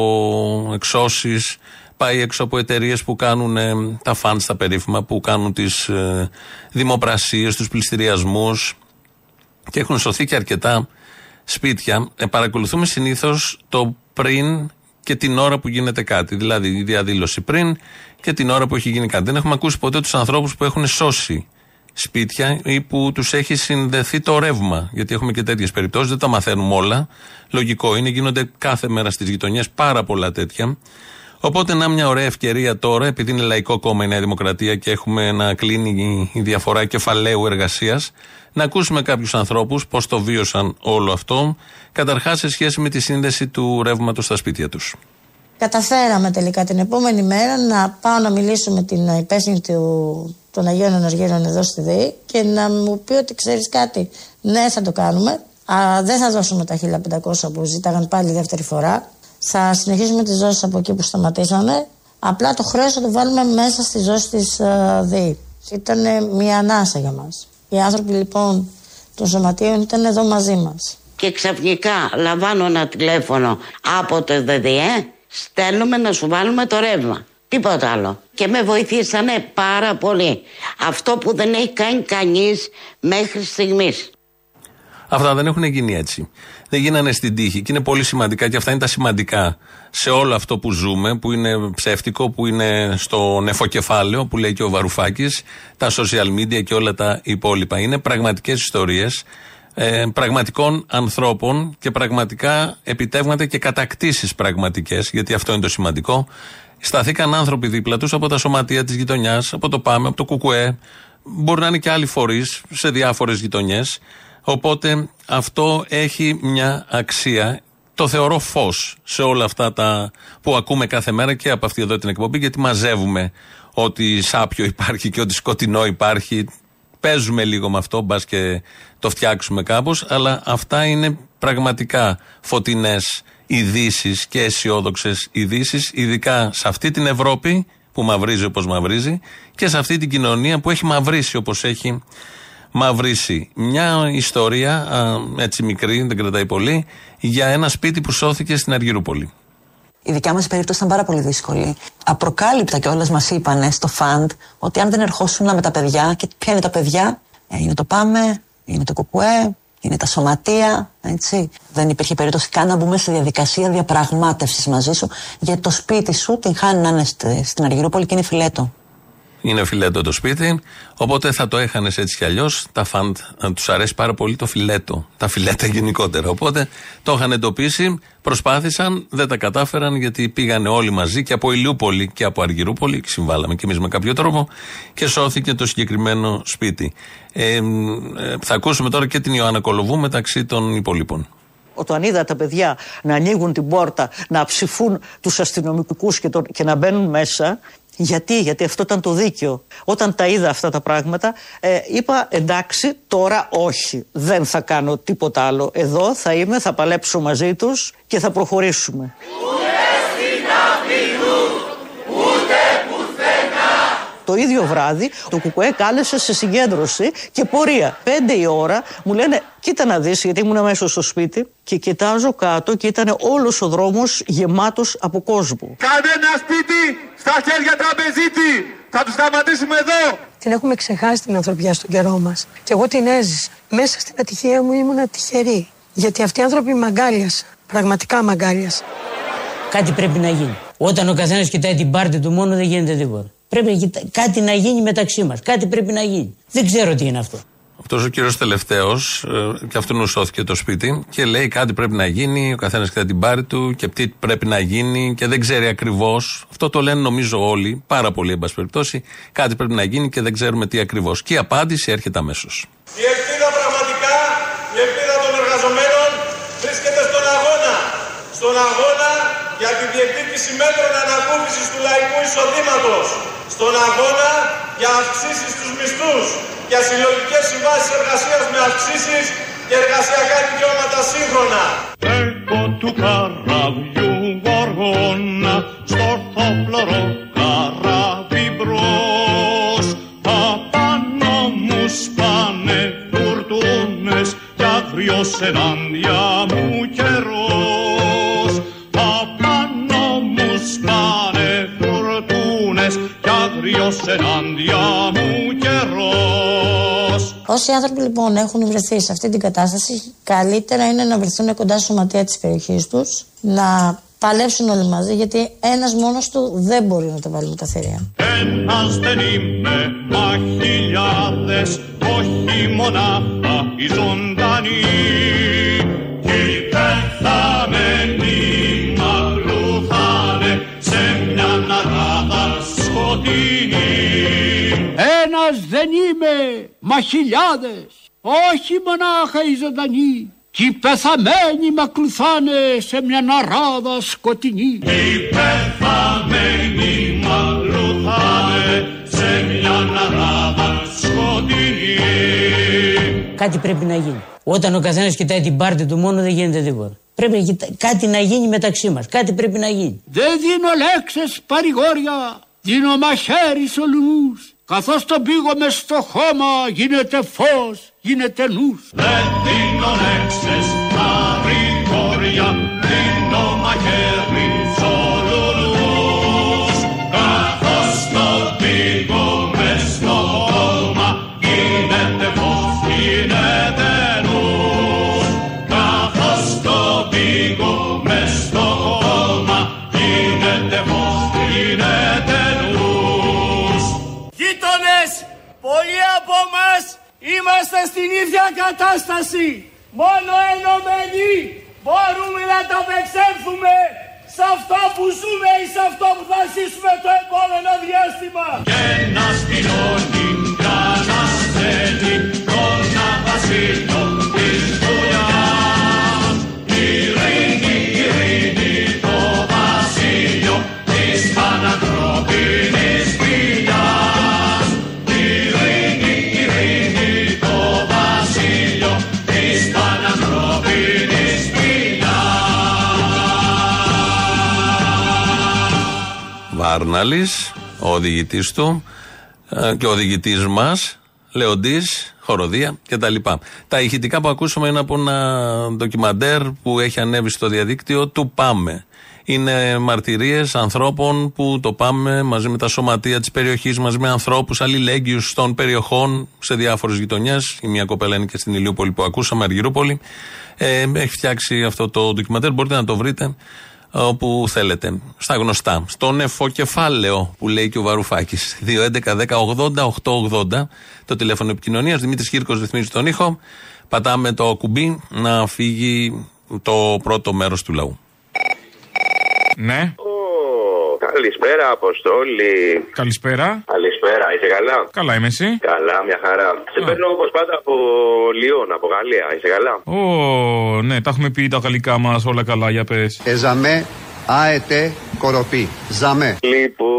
εξώσεις, πάει έξω από εταιρείες που κάνουν ε, τα φαντς τα περίφημα, που κάνουν τις ε, δημοπρασίες, τους πληστηριασμούς, και έχουν σωθεί και αρκετά σπίτια. Ε, παρακολουθούμε συνήθως το πριν και την ώρα που γίνεται κάτι, δηλαδή η διαδήλωση πριν και την ώρα που έχει γίνει κάτι. Δεν έχουμε ακούσει ποτέ τους ανθρώπους που έχουν σώσει σπίτια ή που τους έχει συνδεθεί το ρεύμα, γιατί έχουμε και τέτοιες περιπτώσεις, δεν τα μαθαίνουμε όλα, λογικό είναι, γίνονται κάθε μέρα στις γειτονιές πάρα πολλά τέτοια. Οπότε να μια ωραία ευκαιρία τώρα, επειδή είναι λαϊκό κόμμα η Νέα Δημοκρατία και έχουμε να κλείνει η διαφορά κεφαλαίου εργασίας, να ακούσουμε κάποιους ανθρώπους πώς το βίωσαν όλο αυτό, καταρχάς σε σχέση με τη σύνδεση του ρεύματος στα σπίτια τους. Καταφέραμε τελικά την επόμενη μέρα να πάω να μιλήσω με την υπεύθυνη του, των Αγίων Αναργύρων εδώ στη ΔΕΗ και να μου πει ότι ξέρεις κάτι, ναι θα το κάνουμε, α, δεν θα δώσουμε τα χίλια πεντακόσια που ζήταγαν πάλι δεύτερη φορά, θα συνεχίσουμε τις δόσεις από εκεί που σταματήσαμε, απλά το χρέος θα το βάλουμε μέσα στις δόσεις της ΔΕΗ. Ήταν μια ανάσα για μας. Οι άνθρωποι λοιπόν των σωματείων ήταν εδώ μαζί μας. Και ξαφνικά λαμβάνω ένα τηλέφωνο από το ΔΕΔΔΗΕ, στέλνουμε να σου βάλουμε το ρεύμα. Τίποτα άλλο. Και με βοηθήσανε πάρα πολύ. Αυτό που δεν έχει κάνει κανείς μέχρι στιγμής. Αυτά δεν έχουν γίνει έτσι. Δεν γίνανε στην τύχη. Και είναι πολύ σημαντικά, και αυτά είναι τα σημαντικά σε όλο αυτό που ζούμε, που είναι ψεύτικο, που είναι στο νεφοκεφάλαιο, που λέει και ο Βαρουφάκης, τα social media και όλα τα υπόλοιπα. Είναι πραγματικές ιστορίες ε, πραγματικών ανθρώπων και πραγματικά επιτεύγματα και κατακτήσεις πραγματικές, γιατί αυτό είναι το σημαντικό. Σταθήκαν άνθρωποι δίπλα τους από τα σωματεία της γειτονιάς, από το ΠΑΜΕ, από το ΚΚΕ. Μπορεί να είναι και άλλοι φορείς σε διάφορες γειτονιές. Οπότε αυτό έχει μια αξία. Το θεωρώ φως σε όλα αυτά τα που ακούμε κάθε μέρα και από αυτή εδώ την εκπομπή, γιατί μαζεύουμε ό,τι σάπιο υπάρχει και ό,τι σκοτεινό υπάρχει. Παίζουμε λίγο με αυτό, μπας και το φτιάξουμε κάπως, αλλά αυτά είναι πραγματικά φωτεινές ειδήσεις και αισιόδοξες ειδήσεις, ειδικά σε αυτή την Ευρώπη που μαυρίζει όπως μαυρίζει, και σε αυτή την κοινωνία που έχει μαυρίσει όπως έχει μαυρίσει. Μια ιστορία, α, έτσι μικρή, δεν κρατάει πολύ, για ένα σπίτι που σώθηκε στην Αργυρούπολη. Η δικιά μας περίπτωση ήταν πάρα πολύ δύσκολη. Απροκάλυπτα κιόλας μας είπανε στο φαντ ότι αν δεν ερχόσουν με τα παιδιά, και ποια είναι τα παιδιά, ε, είναι το ΠΑΜΕ, είναι το ΚΚΕ, είναι τα σωματεία, έτσι. Δεν υπήρχε περίπτωση καν να μπούμε σε διαδικασία διαπραγμάτευσης μαζί σου, γιατί το σπίτι σου την χάνει να είναι στην Αργυρούπολη και είναι φιλέτο. Είναι φιλέτο το σπίτι, οπότε θα το έχανες έτσι κι αλλιώς. Τα φαντ τους αρέσει πάρα πολύ το φιλέτο, τα φιλέτα γενικότερα. Οπότε το είχαν εντοπίσει, προσπάθησαν, δεν τα κατάφεραν, γιατί πήγανε όλοι μαζί και από Ηλιούπολη και από Αργυρούπολη, συμβάλαμε κι εμείς με κάποιο τρόπο, και σώθηκε το συγκεκριμένο σπίτι. Ε, θα ακούσουμε τώρα και την Ιωάννα Κολοβού μεταξύ των υπολείπων. Όταν είδα τα παιδιά να ανοίγουν την πόρτα, να ψηφούν τους αστυνομικούς και, τον, και να μπαίνουν μέσα. Γιατί, γιατί αυτό ήταν το δίκαιο. Όταν τα είδα αυτά τα πράγματα, ε, είπα εντάξει, τώρα όχι. Δεν θα κάνω τίποτα άλλο. Εδώ θα είμαι, θα παλέψω μαζί τους και θα προχωρήσουμε. Ούτε στην Αφρικού, ούτε πουθενά. Το ίδιο βράδυ το ΚΚΕ κάλεσε σε συγκέντρωση και πορεία. Πέντε η ώρα μου λένε κοίτα να δεις, γιατί ήμουν μέσα στο σπίτι και κοιτάζω κάτω και ήταν όλος ο δρόμος γεμάτος από κόσμο. Κανένα σπίτι στα χέρια τραπεζίτη! Θα τους σταματήσουμε εδώ! Την έχουμε ξεχάσει την ανθρωπιά στον καιρό μας. Και εγώ την έζησα. Μέσα στην ατυχία μου ήμουν τυχερή. Γιατί αυτοί οι άνθρωποι μ' αγκάλιασαν. Πραγματικά μ' αγκάλιασαν. Κάτι πρέπει να γίνει. Όταν ο καθένας κοιτάει την πάρτη του μόνο, δεν γίνεται τίποτα. Πρέπει να κοιτά... κάτι να γίνει μεταξύ μας. Κάτι πρέπει να γίνει. Δεν ξέρω τι είναι αυτό. Αυτός ο κύριος τελευταίος, ε, και αυτού σώθηκε το σπίτι, και λέει κάτι πρέπει να γίνει, ο καθένας κοιτά την πάρη του και τι πρέπει να γίνει και δεν ξέρει ακριβώς. Αυτό το λένε νομίζω όλοι, πάρα πολύ εν πάση περιπτώσει. Κάτι πρέπει να γίνει και δεν ξέρουμε τι ακριβώς. Και η απάντηση έρχεται αμέσως. Η ευθύνη πραγματικά, η ευθύνη των εργαζομένων βρίσκεται στον αγώνα. Στον αγώνα για τη διεκδίκηση μέτρων ανακούφισης του λαϊκού εισοδήματος. Στον αγώνα για αυξήσεις στους μισθούς, για συλλογικές συμβάσεις εργασίας με αυξήσεις και εργασιακά δικαιώματα σύγχρονα. Φεύγω του καραβιού γοργόνα, στο ορθόπλωρο καράβι μπρος. Απάνω μου σπάνε φουρτούνες κι αγριος ενάντια μου καιρός. Απάνω μου σπάνε φουρτούνες κι αγριος ενάντια μου καιρός. Όσοι άνθρωποι λοιπόν έχουν βρεθεί σε αυτή την κατάσταση, καλύτερα είναι να βρεθούν κοντά στα σωματεία της περιοχής τους, να παλέψουν όλοι μαζί, γιατί ένας μόνος του δεν μπορεί να τα βάλει με τα θηρία. Ένας δεν είμαι, μα χιλιάδες, όχι μονάχα οι ζωντανοί. Κι πεθαμένοι μαγλουθάνε σε μια ναράδα σκοτεινή. Ένας δεν είμαι, μα χιλιάδες, όχι μονάχα οι ζωντανοί, κι οι πεθαμένοι μ' ακολουθάνε σε μια ναράδα σκοτεινή. Οι πεθαμένοι μ' ακολουθάνε σε μια ναράδα σκοτεινή. Κάτι πρέπει να γίνει. Όταν ο καθένας κοιτάει την πάρτη του μόνο, δεν γίνεται τίποτα. Πρέπει να κοιτά... κάτι να γίνει μεταξύ μας. Κάτι πρέπει να γίνει. Δεν δίνω λέξες παρηγόρια, δίνω μαχαίρι σ' ολουνούς. Καθώς τον πήγω μες στο χώμα γίνεται φως, γίνεται νους. Δεν δίνω λέξες παρηγόρια, δίνω μαχαίρι σ' ολουνούς. Καθώς τον πήγω μες στο χώμα γίνεται φως, γίνεται νους. Καθώς τον πήγω μες στο χώμα γίνεται φως, γίνεται νους. Πολλοί από μας είμαστε στην ίδια κατάσταση. Μόνο ενωμένοι μπορούμε να τα απεξέλθουμε σε αυτό που ζούμε ή σε αυτό που θα ζήσουμε το επόμενο διάστημα. Και ένας κοινώνει, κανάς θέλει, τον αβασίλιο της δουλειάς. Ειρήνη, ειρήνη, το βασίλειο της πανανθρωπίνης φιλιάς. Βάρναλης, ο οδηγητής του και ο οδηγητής μας, Λεοντής, χοροδία κτλ. Τα, τα ηχητικά που ακούσαμε είναι από ένα ντοκιμαντέρ που έχει ανέβει στο διαδίκτυο του ΠΑΜΕ. Είναι μαρτυρίες ανθρώπων που το ΠΑΜΕ μαζί με τα σωματεία της περιοχής, μαζί με ανθρώπους αλληλέγγυους των περιοχών σε διάφορες γειτονιές. Η μία κοπέλα είναι και στην Ηλιούπολη που ακούσαμε, Αργυρούπολη. Ε, έχει φτιάξει αυτό το ντοκιμαντέρ, μπορείτε να το βρείτε όπου θέλετε. Στα γνωστά. Στον εφοκεφάλαιο που λέει και ο Βαρουφάκης. δύο έντεκα δέκα ογδόντα οκτακόσια ογδόντα. Το τηλέφωνο επικοινωνίας. Δημήτρης Κύρκος ρυθμίζει τον ήχο. Πατάμε το κουμπί να φύγει το πρώτο μέρος του λαού. Ναι. Καλησπέρα, Αποστόλη. Καλησπέρα. Καλησπέρα, είσαι καλά. Καλά, είμαι εσύ. Καλά, μια χαρά. Σε παίρνω όπως πάντα από Λιόν, από Γαλλία, είσαι καλά. Ω, oh, ναι, τα έχουμε πει τα γαλλικά μας, όλα καλά, για πες. Εζαμέ, αετέ, κοροπή. Ζαμέ. Λοιπόν,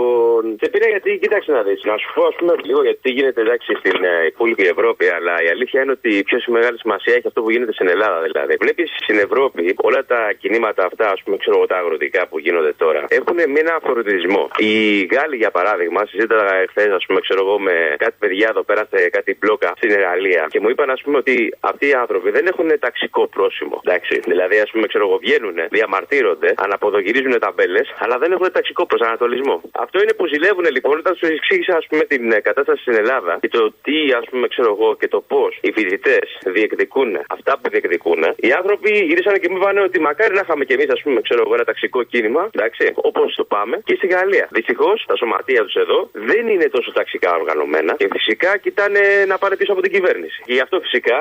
σε πήρα γιατί, κοίταξε να δεις, να σου πω ας πούμε λίγο γιατί γίνεται εντάξει στην ε, υπόλοιπη Ευρώπη, αλλά η αλήθεια είναι ότι η πιο μεγάλη σημασία έχει αυτό που γίνεται στην Ελλάδα. Δηλαδή, βλέπεις στην Ευρώπη όλα τα κινήματα αυτά, ας πούμε, ξέρω, τα αγροτικά που γίνονται τώρα, έχουν με ένα φορτισμό. Οι Γάλλοι, για παράδειγμα, συζήταγα χθες, ας πούμε, ξέρω εγώ, με κάτι παιδιά εδώ πέρα σε κάτι μπλόκα στην Γαλλία και μου είπαν, ας πούμε, ότι αυτοί οι άνθρωποι δεν έχουν ταξικό πρόσημο. Εντάξει, δηλαδή, ας πούμε, ξέρω εγώ, βγαίνουν, διαμαρτύρονται, αναποδογυρίζουν ταμπέλες, αλλά δεν έχουν ταξικό προσανατολισμό. Αυτό είναι που ζηλεύουν λοιπόν όταν σου εξήγησα ας πούμε, την κατάσταση στην Ελλάδα και το τι ας πούμε ξέρω εγώ και το πώς οι φοιτητές διεκδικούν αυτά που διεκδικούν. Οι άνθρωποι γυρίσανε και μου είπαν ότι μακάρι να είχαμε κι εμείς ας πούμε ξέρω εγώ ένα ταξικό κίνημα, εντάξει, όπως το πάμε και στη Γαλλία. Δυστυχώς τα σωματεία τους εδώ δεν είναι τόσο ταξικά οργανωμένα και φυσικά κοιτάνε να πάνε πίσω από την κυβέρνηση. Και γι' αυτό φυσικά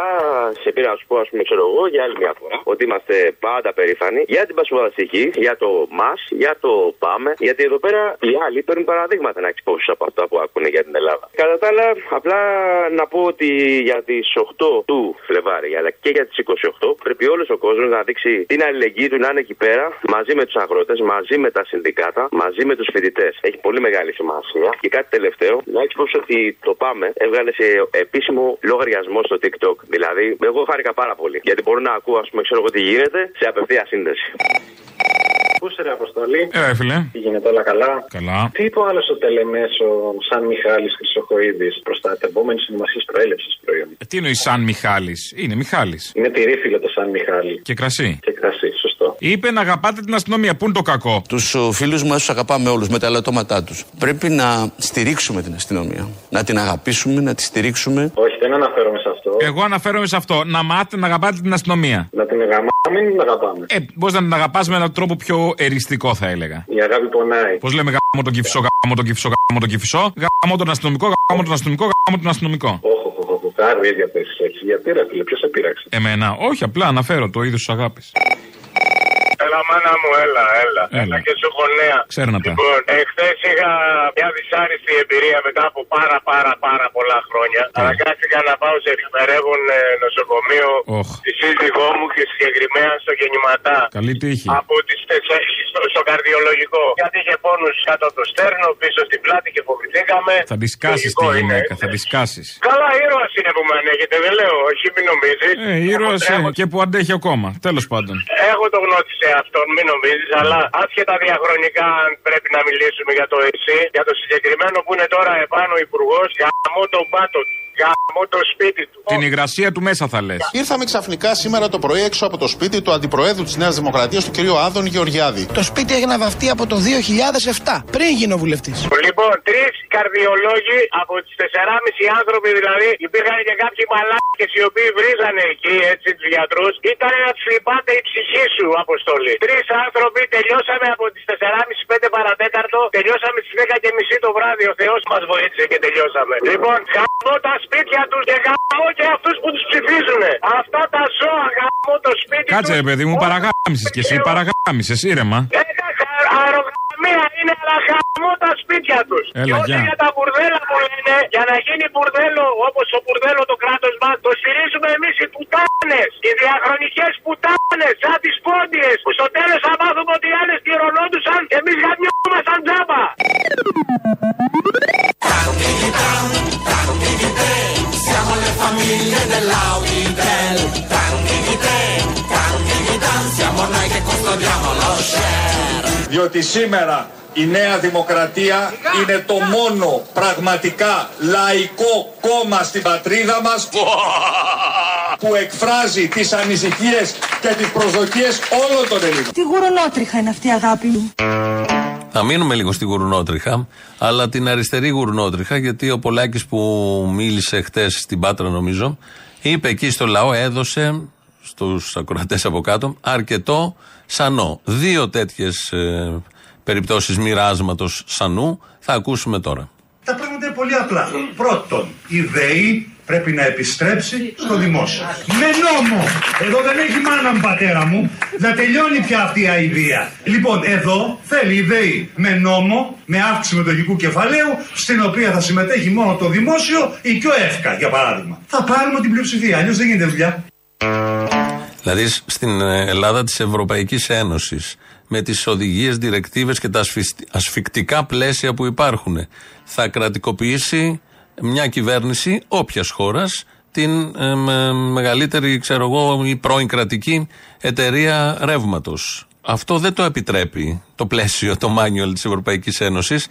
σε πήρα να σου πω ας πούμε ξέρω εγώ για άλλη μια φορά ότι είμαστε πάντα περήφανοι για την πασχολαστική, για το μας, για το πάμε, γιατί εδώ πέρα οι άλλοι παίρνουν παραδείγματα να εξυπόψεις από αυτά που ακούνε για την Ελλάδα. Κατά τα άλλα, απλά να πω ότι για τις οκτώ του Φλεβάρι, αλλά και για τις είκοσι οκτώ, πρέπει όλος ο κόσμος να δείξει την αλληλεγγύη του, να είναι εκεί πέρα, μαζί με τους αγρότες, μαζί με τα συνδικάτα, μαζί με τους φοιτητές. Έχει πολύ μεγάλη σημασία. Και κάτι τελευταίο, να εξυπόψεις ότι το ΠΑΜΕ έβγαλε σε επίσημο λογαριασμό στο TikTok. Δηλαδή, εγώ χάρηκα πάρα πολύ, γιατί μπορώ να ακούω, ας πούμε, ξέρω εγώ τι γίνεται, σε απευθεία σύνδεση. Πούσε ρε Αποστολή. Ε, φίλε. Γίνεται όλα καλά. Καλά. Τι είπε ο άλλος στο Τελεμέσο, σαν Μιχάλης Χρυσοχοίδης, προς τα επόμενη συνομασίες προέλευσης προϊόντων. Ε, τι εννοεί σαν Μιχάλης, είναι Μιχάλης. Είναι τυρίφυλλο το σαν Μιχάλη. Και κρασί. Και κρασί, σωστό. Είπε να αγαπάτε την αστυνομία, πού είναι το κακό. Τους φίλους μας τους αγαπάμε όλους με τα ελαττώματά τους. Πρέπει να στηρίξουμε την αστυνομία. Να την αγαπήσουμε, να τη στηρίξουμε. Όχι, δεν αναφέρομαι σε αυτό. Εγώ αναφέρομαι σε αυτό. Να μάθετε να αγαπάτε την αστυνομία. Να την αγαπάμε, να την αγαπάμε. Ε, μπορεί να την αγαπάς με έναν τρόπο πιο εριστικό θα έλεγα. Η αγάπη πονάει. Πώς λέμε γάμο τον Κυφισό, γάμο τον Κυφισό, γάμο τον Κυφισό, γάμο τον αστυνομικό, γάμο τον αστυνομικό, γάμο τον αστυνομικό. Όχι, όχι, κάρου ίδια θέση έχει. Γιατί ρε φίλε, ποιος σε πείραξε. Εμένα, όχι, απλά αναφέρω το είδος της αγάπης. Έλα, μάνα μου, έλα, έλα. Έλα και σου έχω νέα. Ξέρω να πω. Λοιπόν, εχθές είχα μια δυσάρεστη εμπειρία μετά από πάρα πάρα πάρα πολλά χρόνια. Yeah. Αναγκάστηκα να πάω σε εφημερεύον νοσοκομείο oh. τη σύζυγό μου και συγκεκριμένα στο γεννηματά. Καλή τύχη. Από τις τέσσερις στο, στο καρδιολογικό. Γιατί είχε πόνους κάτω από το στέρνο, πίσω στην πλάτη και φοβηθήκαμε. Θα τη σκάσεις τη γυναίκα, θα τη σκάσεις. Καλά, ήρωας είναι που με ανέχεται, δεν λέω, όχι, μην νομίζεις. Ε, ήρωας έχω... και που αντέχει ακόμα, τέλος πάντων. Έχω το γνώτη σε αυτόν, μην νομίζεις, αλλά άσχετα διαχρονικά αν πρέπει να μιλήσουμε για το ΕΣΥ, για το συγκεκριμένο που είναι τώρα επάνω υπουργός, γαμώ τον πάτο του, γαμώ το σπίτι του. Την υγρασία του μέσα θα λες. Ήρθαμε ξαφνικά σήμερα το πρωί έξω από το σπίτι του Αντιπροέδρου της Νέας Δημοκρατίας, του κ. Άδων Γεωργιάδη. Το σπίτι έγινε βαφτεί από το δύο χιλιάδες επτά, πριν γίνω βουλευτής. Λοιπόν, τρεις καρδιολόγοι από τις τεσσεράμισι άνθρωποι δηλαδή, υπήρχαν και κάποιοι μαλάκες οι οποίοι βρίζανε εκεί, έτσι, τους γιατρούς. Ήταν να τους λυπάται η ψυχή σου, Αποστολή. Τρεις άνθρωποι, τελειώσαμε από τις τεσσεράμισι πέντε παρατέταρτο, τελειώσαμε στις δέκα και μισή το βράδυ. Ο Θεός μας βοήθησε και τελειώσαμε. Λοιπόν, γαμώ τα σπίτια τους και γαμώ και αυτούς που τους ψηφίζουνε. Αυτά τα ζώα, γαμώ το σπίτι τους. Κάτσε, ρε παιδί μου, παραγάμισες και εσύ, παραγάμισες, ήρεμα. Μία είναι να χαμώ τα σπίτια τους. Και όχι για τα μπουρδέλα που λένε, για να γίνει μπουρδέλο όπως το μπουρδέλο το κράτος μας, το στηρίζουμε εμείς οι πουτάνες, οι διαχρονικές πουτάνες, σαν τις πόντιες, που στο τέλος θα μάθουμε ότι οι άλλες πληρωνόντουσαν και εμείς γαμιόμασταν τζάμπα. Διότι σήμερα Η Νέα Δημοκρατία είναι το μόνο πραγματικά λαϊκό κόμμα στην πατρίδα μας που εκφράζει τις ανησυχίες και τις προσδοκίες όλων των Ελλήνων. Τη γουρνότριχα είναι αυτή, αγάπη μου. Να μείνουμε λίγο στη γουρνότριχα, αλλά την αριστερή γουρνότριχα, γιατί ο Πολάκης που μίλησε χτες στην Πάτρα, νομίζω, είπε εκεί στο λαό, έδωσε στους ακροατές από κάτω αρκετό σανό. Δύο τέτοιες ε, περιπτώσεις μοιράσματος σανού θα ακούσουμε τώρα. Τα πράγματα είναι πολύ απλά. Πρώτον, η ΔΕΗ πρέπει να επιστρέψει στο δημόσιο. Με νόμο! Εδώ δεν έχει μάνα μου, πατέρα μου. Να τελειώνει πια αυτή η αηδία. Λοιπόν, εδώ θέλει η ΔΕΗ με νόμο, με αύξηση μετοχικού κεφαλαίου, στην οποία θα συμμετέχει μόνο το δημόσιο ή και ο ΕΦΚΑ, για παράδειγμα. Θα πάρουμε την πλειοψηφία, αλλιώς δεν γίνεται δουλειά. Δηλαδή στην Ελλάδα της Ευρωπαϊκής Ένωσης, με τις οδηγίες, διρεκτίβες και τα ασφυκτικά πλαίσια που υπάρχουν, θα κρατικοποιήσει μια κυβέρνηση όποιας χώρας την ε, με, μεγαλύτερη, ξέρω εγώ, η πρώην κρατική εταιρεία ρεύματος. Αυτό δεν το επιτρέπει το πλαίσιο, το manual της Ευρωπαϊκής Ένωσης,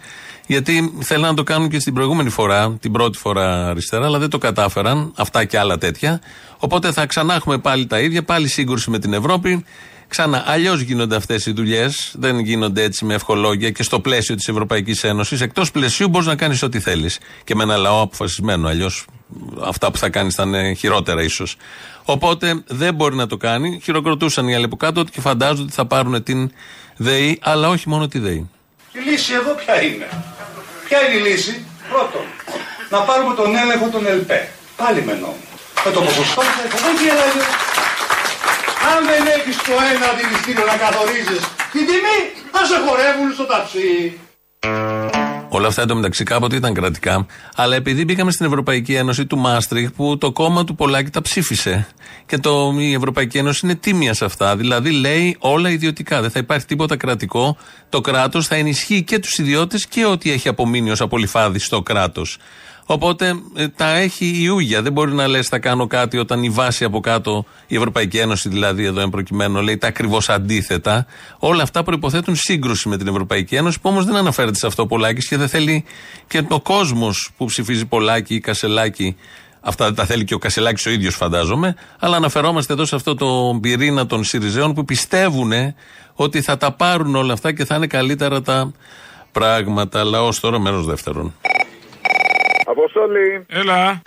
γιατί θέλαν να το κάνουν και στην προηγούμενη φορά, την πρώτη φορά αριστερά, αλλά δεν το κατάφεραν, αυτά και άλλα τέτοια. Οπότε θα ξανά έχουμε πάλι τα ίδια, πάλι σύγκρουση με την Ευρώπη. Ξανά, αλλιώς γίνονται αυτές οι δουλειές, δεν γίνονται έτσι με ευχολόγια και στο πλαίσιο της Ευρωπαϊκής Ένωσης. Εκτός πλαισίου μπορείς να κάνεις ό,τι θέλεις και με ένα λαό αποφασισμένο, αλλιώς αυτά που θα κάνεις θα είναι χειρότερα ίσως. Οπότε δεν μπορεί να το κάνει, χειροκροτούσαν οι άλλοι από κάτω και φαντάζονται ότι θα πάρουν την ΔΕΗ, αλλά όχι μόνο τη ΔΕΗ. Η λύση εδώ ποια είναι? Ποια είναι η λύση? Πρώτον, να πάρουμε τον έλεγχο των ΕΛΠΕ, πάλι με νόμο. Με το ποσοστό δεν γίνεται. Αν δεν έχεις το ένα δηληστήριο να καθορίζεις την τιμή, θα σε χορεύουν στο ταψί. Όλα αυτά εντωμεταξύ κάποτε ήταν κρατικά, αλλά επειδή μπήκαμε στην Ευρωπαϊκή Ένωση του Μάστριχτ, που το κόμμα του Πολάκη τα ψήφισε και το, η Ευρωπαϊκή Ένωση είναι τίμια σε αυτά, δηλαδή λέει όλα ιδιωτικά, δεν θα υπάρχει τίποτα κρατικό, το κράτος θα ενισχύει και τους ιδιώτες και ό,τι έχει απομείνει ως απολυφάδι στο κράτος. Οπότε τα έχει η ούγια. Δεν μπορεί να λες θα κάνω κάτι όταν η βάση από κάτω, η Ευρωπαϊκή Ένωση δηλαδή εδώ εν προκειμένου, λέει τα ακριβώς αντίθετα. Όλα αυτά προϋποθέτουν σύγκρουση με την Ευρωπαϊκή Ένωση, που όμως δεν αναφέρεται σε αυτό ο Πολάκης και δεν θέλει και ο κόσμος που ψηφίζει Πολάκη ή Κασελάκη. Αυτά δεν τα θέλει και ο Κασελάκης ο ίδιος, φαντάζομαι. Αλλά αναφερόμαστε εδώ σε αυτό το πυρήνα των ΣΥΡΙΖΕΟΝ που πιστεύουν ότι θα τα πάρουν όλα αυτά και θα είναι καλύτερα τα πράγματα. Λαός τώρα, μέρος δεύτερον. Αποστόλη! Έλα!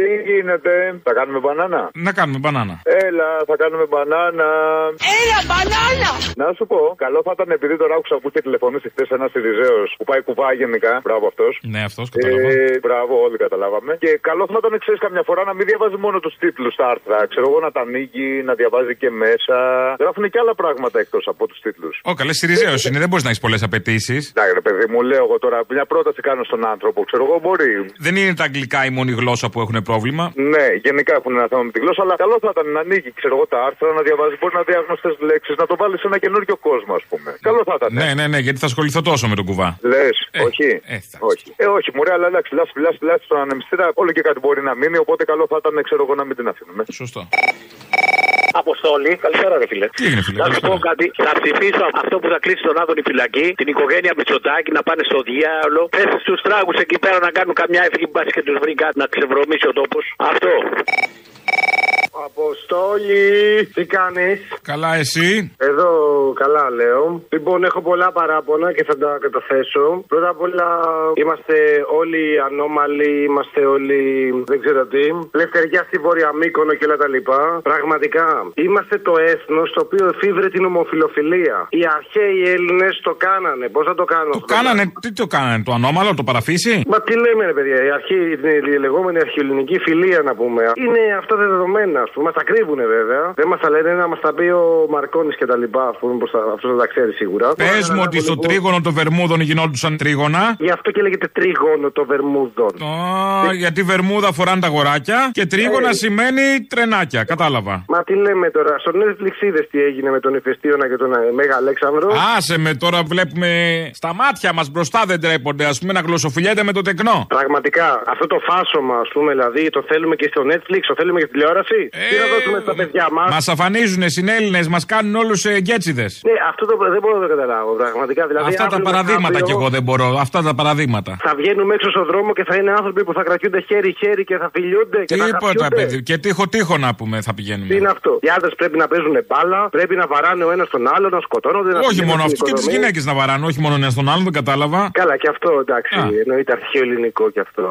Τι γίνεται? Θα κάνουμε μπανάνα? Να κάνουμε μπανάνα. Έλα, θα κάνουμε μπανάνα. Έλα, μπανάνα! Να σου πω, καλό θα ήταν, επειδή τώρα άκουσα που είχε τηλεφωνήσει χθες ένας Σιριζέος που πάει κουβά γενικά. Μπράβο αυτός. Ναι, αυτός καταλαβαίνει. Ε, μπράβο, όλοι καταλάβαμε. Και καλό θα ήταν, ξέρεις, καμιά φορά να μην διαβάζει μόνο τους τίτλους στα άρθρα. Ξέρω εγώ, να τα ανοίγει, να διαβάζει και μέσα. Γράφουν και άλλα πράγματα εκτός από τους τίτλους. Ω, καλέ Σιριζέος είναι, δεν μπορεί να έχει πολλές απαιτήσεις. Ναι, ρε παιδί μου, λέω εγώ τώρα μια πρόταση κάνω στον άνθρωπο, ξέρω εγώ, μπορεί. Δεν είναι τα αγγλικά η μόνη γλώσσα που έχουν πρόβλημα. Ναι, γενικά έχουν ένα θέμα με τη γλώσσα, αλλά καλό θα ήταν να ανοίγει, ξέρω εγώ, τα άρθρα, να διαβάζει, μπορεί να δει άγνωστες λέξεις, να το βάλει σε ένα καινούριο κόσμο, ας πούμε. Καλό θα ήταν. Ναι, ναι, ναι, γιατί θα ασχοληθώ τόσο με τον κουβά. Λες, ε, όχι. Ε, όχι. Ε, όχι, μωρέ, αλλά εντάξει, λάσπη, λάσπη, λάσπη, στον ανεμιστήρα, όλο και κάτι μπορεί να μείνει, οπότε καλό θα ήταν, ξέρω εγώ, να μην την αφήνουμε. Σωστό. Αποστόλη, καλησπέρα, ρε φίλε. Τι έγινε, φίλε? Να σου πω κάτι. Θα ψηφίσω αυτό που θα κλείσει τον Άδωνη φυλακή, την οικογένεια Μητσοτάκη, να πάνε στο διάολο. Πες στους τράγους εκεί πέρα να κάνουν καμιά έφυγη μπάση και τους βρει κάτι να ξεβρωμίσει ο τόπος. Αυτό. Αποστόλη, τι κάνεις? Καλά, εσύ? Εδώ καλά, λέω. Λοιπόν, έχω πολλά παράπονα και θα τα καταθέσω. Πρώτα απ' όλα, είμαστε όλοι ανώμαλοι, είμαστε όλοι δεν ξέρω τι. Λευτεριά στη Βόρεια Μύκονο και όλα τα λοιπά. Πραγματικά, είμαστε το έθνος το οποίο εφήβρε την ομοφιλοφιλία. Οι αρχαίοι Έλληνες το κάνανε. Πώς θα το κάνουν? Το κάνανε, τι το κάνανε, το ανώμαλο, το παραφύσι? Μα τι λέμε, ρε παιδιά, η, αρχή, η λεγόμενη αρχαιοελληνική φιλία να πούμε. Είναι αυτά τα δεδομένα. Μας τα κρύβουνε βέβαια. Δεν μας τα λένε να μας τα πει ο Μαρκόνης και τα λοιπά. Αυτό δεν τα ξέρει σίγουρα. Πες μου ότι στο τρίγωνο των Βερμούδων γινόντουσαν τρίγωνα. Γι' αυτό και λέγεται τρίγωνο των Βερμούδων. Oh, γιατί Βερμούδα φοράνε τα αγοράκια και τρίγωνα hey. σημαίνει τρενάκια. Κατάλαβα. Μα τι λέμε τώρα. Στον Netflix είδες τι έγινε με τον Ηφαιστίωνα και τον Μέγα Αλέξανδρο? Άσε με τώρα, βλέπουμε στα μάτια μας μπροστά, δεν τρέπονται. Ας πούμε να γλωσσοφιλιέται με το τεκνό. Πραγματικά αυτό το φάσομα, ας πούμε, δηλαδή το θέλουμε και στο Netflix, το θέλουμε και στη τηλεόραση. Ε, τι να δώσουμε στα παιδιά μας. Μας αφανίζουνε συνέλληνες, μας κάνουν όλους ε, γκέτσιδες. Ναι, αυτό το, δεν μπορώ να το καταλάβω πραγματικά. Δηλαδή, αυτά τα παραδείγματα αύριο, κι εγώ δεν μπορώ. Αυτά τα παραδείγματα. Θα βγαίνουμε έξω στον δρόμο και θα είναι άνθρωποι που θα κρατιούνται χέρι-χέρι και θα φιλιούνται και θα τίποτα, παιδί. Και τείχο-τείχο να πούμε θα πηγαίνουμε. Τι είναι αυτό. Οι άντρες πρέπει να παίζουν μπάλα, πρέπει να βαράνε ο ένας τον άλλο, να σκοτώνονται. Όχι μόνο αυτού και τις γυναίκες να βαράνε, όχι μόνο ένα τον άλλον, δεν κατάλαβα. Καλά, και αυτό εντάξει. Εννοείται αρχαίο ελληνικό κι αυτό.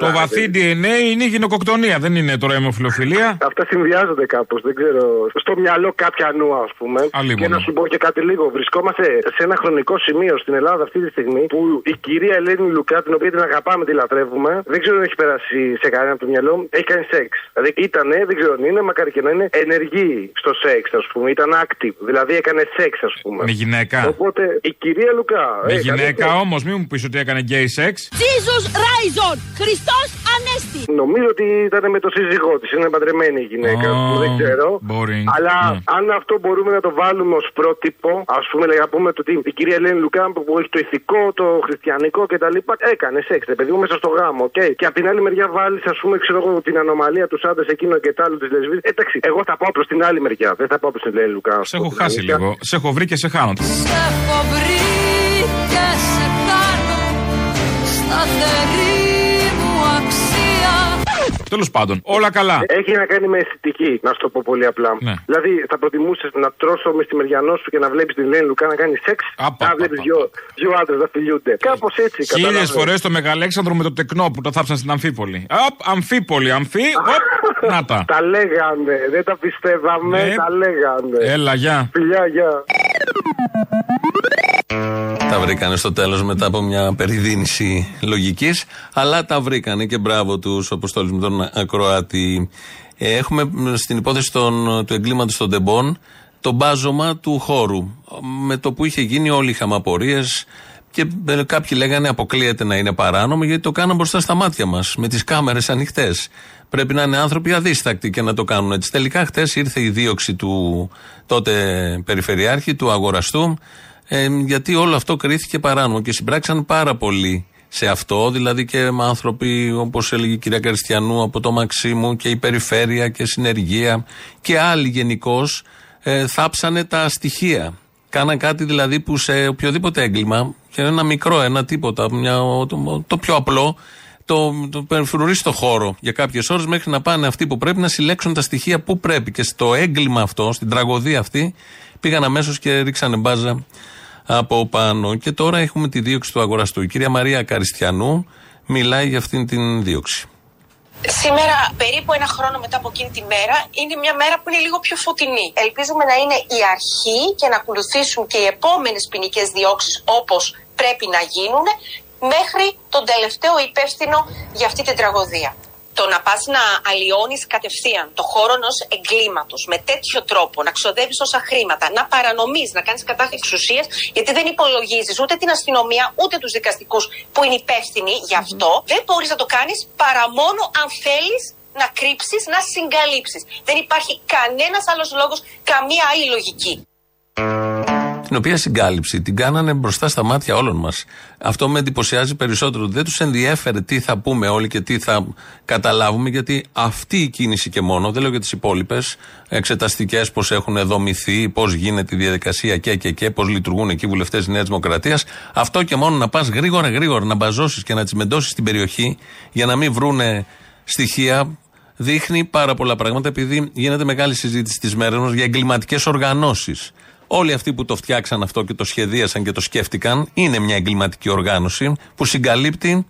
Το βαθύ ντι εν έι είναι η γυναικοκτονία, δεν είναι τώρα η αιμοφιλοφιλία. Αυτά συνδυάζονται κάπως, δεν ξέρω. Στο μυαλό κάποια νουά, ας πούμε. Αλίμονο. Και να σου πω και κάτι λίγο. Βρισκόμαστε σε ένα χρονικό σημείο στην Ελλάδα αυτή τη στιγμή που η κυρία Ελένη Λουκά, την οποία την αγαπάμε, τη λατρεύουμε, δεν ξέρω αν έχει περάσει σε κανένα από το μυαλό μου, έχει κάνει σεξ. Δηλαδή ήτανε, δεν ξέρω αν είναι, μακάρι και να είναι, ενεργή στο σεξ, ας πούμε. Ήταν active. Δηλαδή έκανε σεξ, ας πούμε. Με γυναίκα. Οπότε η κυρία Λουκά. Με ε, γυναίκα έκανε... όμω, μην μου πει ότι έκανε γκέι σεξ. Jesus Ράιζον! Χριστός Ανέστη! Νομίζω ότι ήταν με το σύζυγό τη. Είναι παντρεμένη η γυναίκα. Oh, δεν ξέρω. Boring. Αλλά yeah. αν αυτό μπορούμε να το βάλουμε ως πρότυπο, ας πούμε, να πούμε το ότι η κυρία Ελένη Λουκάμπ που έχει το ηθικό, το χριστιανικό κτλ. Έκανε σεξ, παιδί μου, μέσα στο γάμο. Okay. Και από την άλλη μεριά βάλει, ας πούμε, ξέρω εγώ, την ανομαλία του άντρε εκείνο και τ' άλλο τη λεσβή. Εντάξει, εγώ θα πάω προς την άλλη μεριά. Δεν θα πάω προς την Ελένη Λουκάμπ. Σε έχω χάσει αλήθεια. Λίγο. Σε έχω βρει και σε χάνω. Σε έχω βρει και σε χάνω. Σταθερή μου αξία. Τέλος πάντων, όλα καλά. Έχει να κάνει με αισθητική, να σου το πω πολύ απλά. Ναι. Δηλαδή, θα προτιμούσες να τρώσω με στη μεριανό σου και να βλέπεις την Ελένη Λουκά να κάνει σεξ. Να βλέπεις δυο, δυο άντρες να φιλιούνται. Κάπως έτσι, κατάλαβες. Χίλιες φορές το Μεγαλέξανδρο με το τεκνό που το θάψαν στην Αμφίπολη. Απ, Αμφίπολη, Αμφί, οπ, να τα. Τα λέγανε, δεν τα πιστεύαμε, ναι. τα λέγανε. Έλα, γεια. Φιλιά, γεια. Τα βρήκανε στο τέλος μετά από μια περιδίνηση λογικής, αλλά τα βρήκανε και μπράβο τους, όπως το λέμε τον ακροάτη. Έχουμε στην υπόθεση των, του εγκλήματος των Τεμπών το μπάζωμα του χώρου. Με το που είχε γίνει όλοι είχαμε απορίες και κάποιοι λέγανε αποκλείεται να είναι παράνομο γιατί το κάναν μπροστά στα μάτια μας, με τις κάμερες ανοιχτές. Πρέπει να είναι άνθρωποι αδίστακτοι και να το κάνουν έτσι. Τελικά χτες ήρθε η δίωξη του τότε περιφερειάρχη, του αγοραστού, Ε, γιατί όλο αυτό κρίθηκε παράνομο και συμπράξαν πάρα πολύ σε αυτό, δηλαδή και με άνθρωποι όπως έλεγε η κυρία Καριστιανού από το Μαξίμου και η Περιφέρεια και Συνεργεία και άλλοι γενικώς ε, θάψανε τα στοιχεία. Κάναν κάτι δηλαδή που σε οποιοδήποτε έγκλημα, και ένα μικρό, ένα τίποτα, μια, το, το πιο απλό, το, το περιφρουρεί στο χώρο για κάποιες ώρες μέχρι να πάνε αυτοί που πρέπει να συλλέξουν τα στοιχεία που πρέπει και στο έγκλημα αυτό, στην τραγωδία αυτή, πήγαν αμέσως και ρίξανε μπάζα από πάνω. Και τώρα έχουμε τη δίωξη του αγοραστού. Η κυρία Μαρία Καριστιανού μιλάει για αυτήν την δίωξη. Σήμερα, περίπου ένα χρόνο μετά από εκείνη τη μέρα, είναι μια μέρα που είναι λίγο πιο φωτεινή. Ελπίζουμε να είναι η αρχή και να ακολουθήσουν και οι επόμενες ποινικές διώξεις όπως πρέπει να γίνουν, μέχρι τον τελευταίο υπεύθυνο για αυτή την τραγωδία. Το να πας να αλλοιώνεις κατευθείαν το χώρο ενός εγκλήματος με τέτοιο τρόπο, να ξοδεύεις όσα χρήματα, να παρανομείς, να κάνεις κατάχρηση εξουσίας, γιατί δεν υπολογίζεις ούτε την αστυνομία ούτε τους δικαστικούς που είναι υπεύθυνοι γι' αυτό, mm-hmm. δεν μπορείς να το κάνεις παρά μόνο αν θέλεις να κρύψεις, να συγκαλύψεις. Δεν υπάρχει κανένας άλλος λόγος, καμία άλλη λογική. Την οποία συγκάλυψη την κάνανε μπροστά στα μάτια όλων μας. Αυτό με εντυπωσιάζει περισσότερο. Δεν τους ενδιέφερε τι θα πούμε όλοι και τι θα καταλάβουμε, γιατί αυτή η κίνηση και μόνο, δεν λέω για τις υπόλοιπες εξεταστικές, πώς έχουν δομηθεί, πώς γίνεται η διαδικασία και, και, και πώς λειτουργούν εκεί οι βουλευτές της Νέας Δημοκρατίας. Αυτό και μόνο να πας γρήγορα, γρήγορα να μπαζώσεις και να τσιμεντώσεις την περιοχή για να μην βρούνε στοιχεία. Δείχνει πάρα πολλά πράγματα, επειδή γίνεται μεγάλη συζήτηση τις μέρες μας για εγκληματικές οργανώσεις. Όλοι αυτοί που το φτιάξαν αυτό και το σχεδίασαν και το σκέφτηκαν, είναι μια εγκληματική οργάνωση που συγκαλύπτει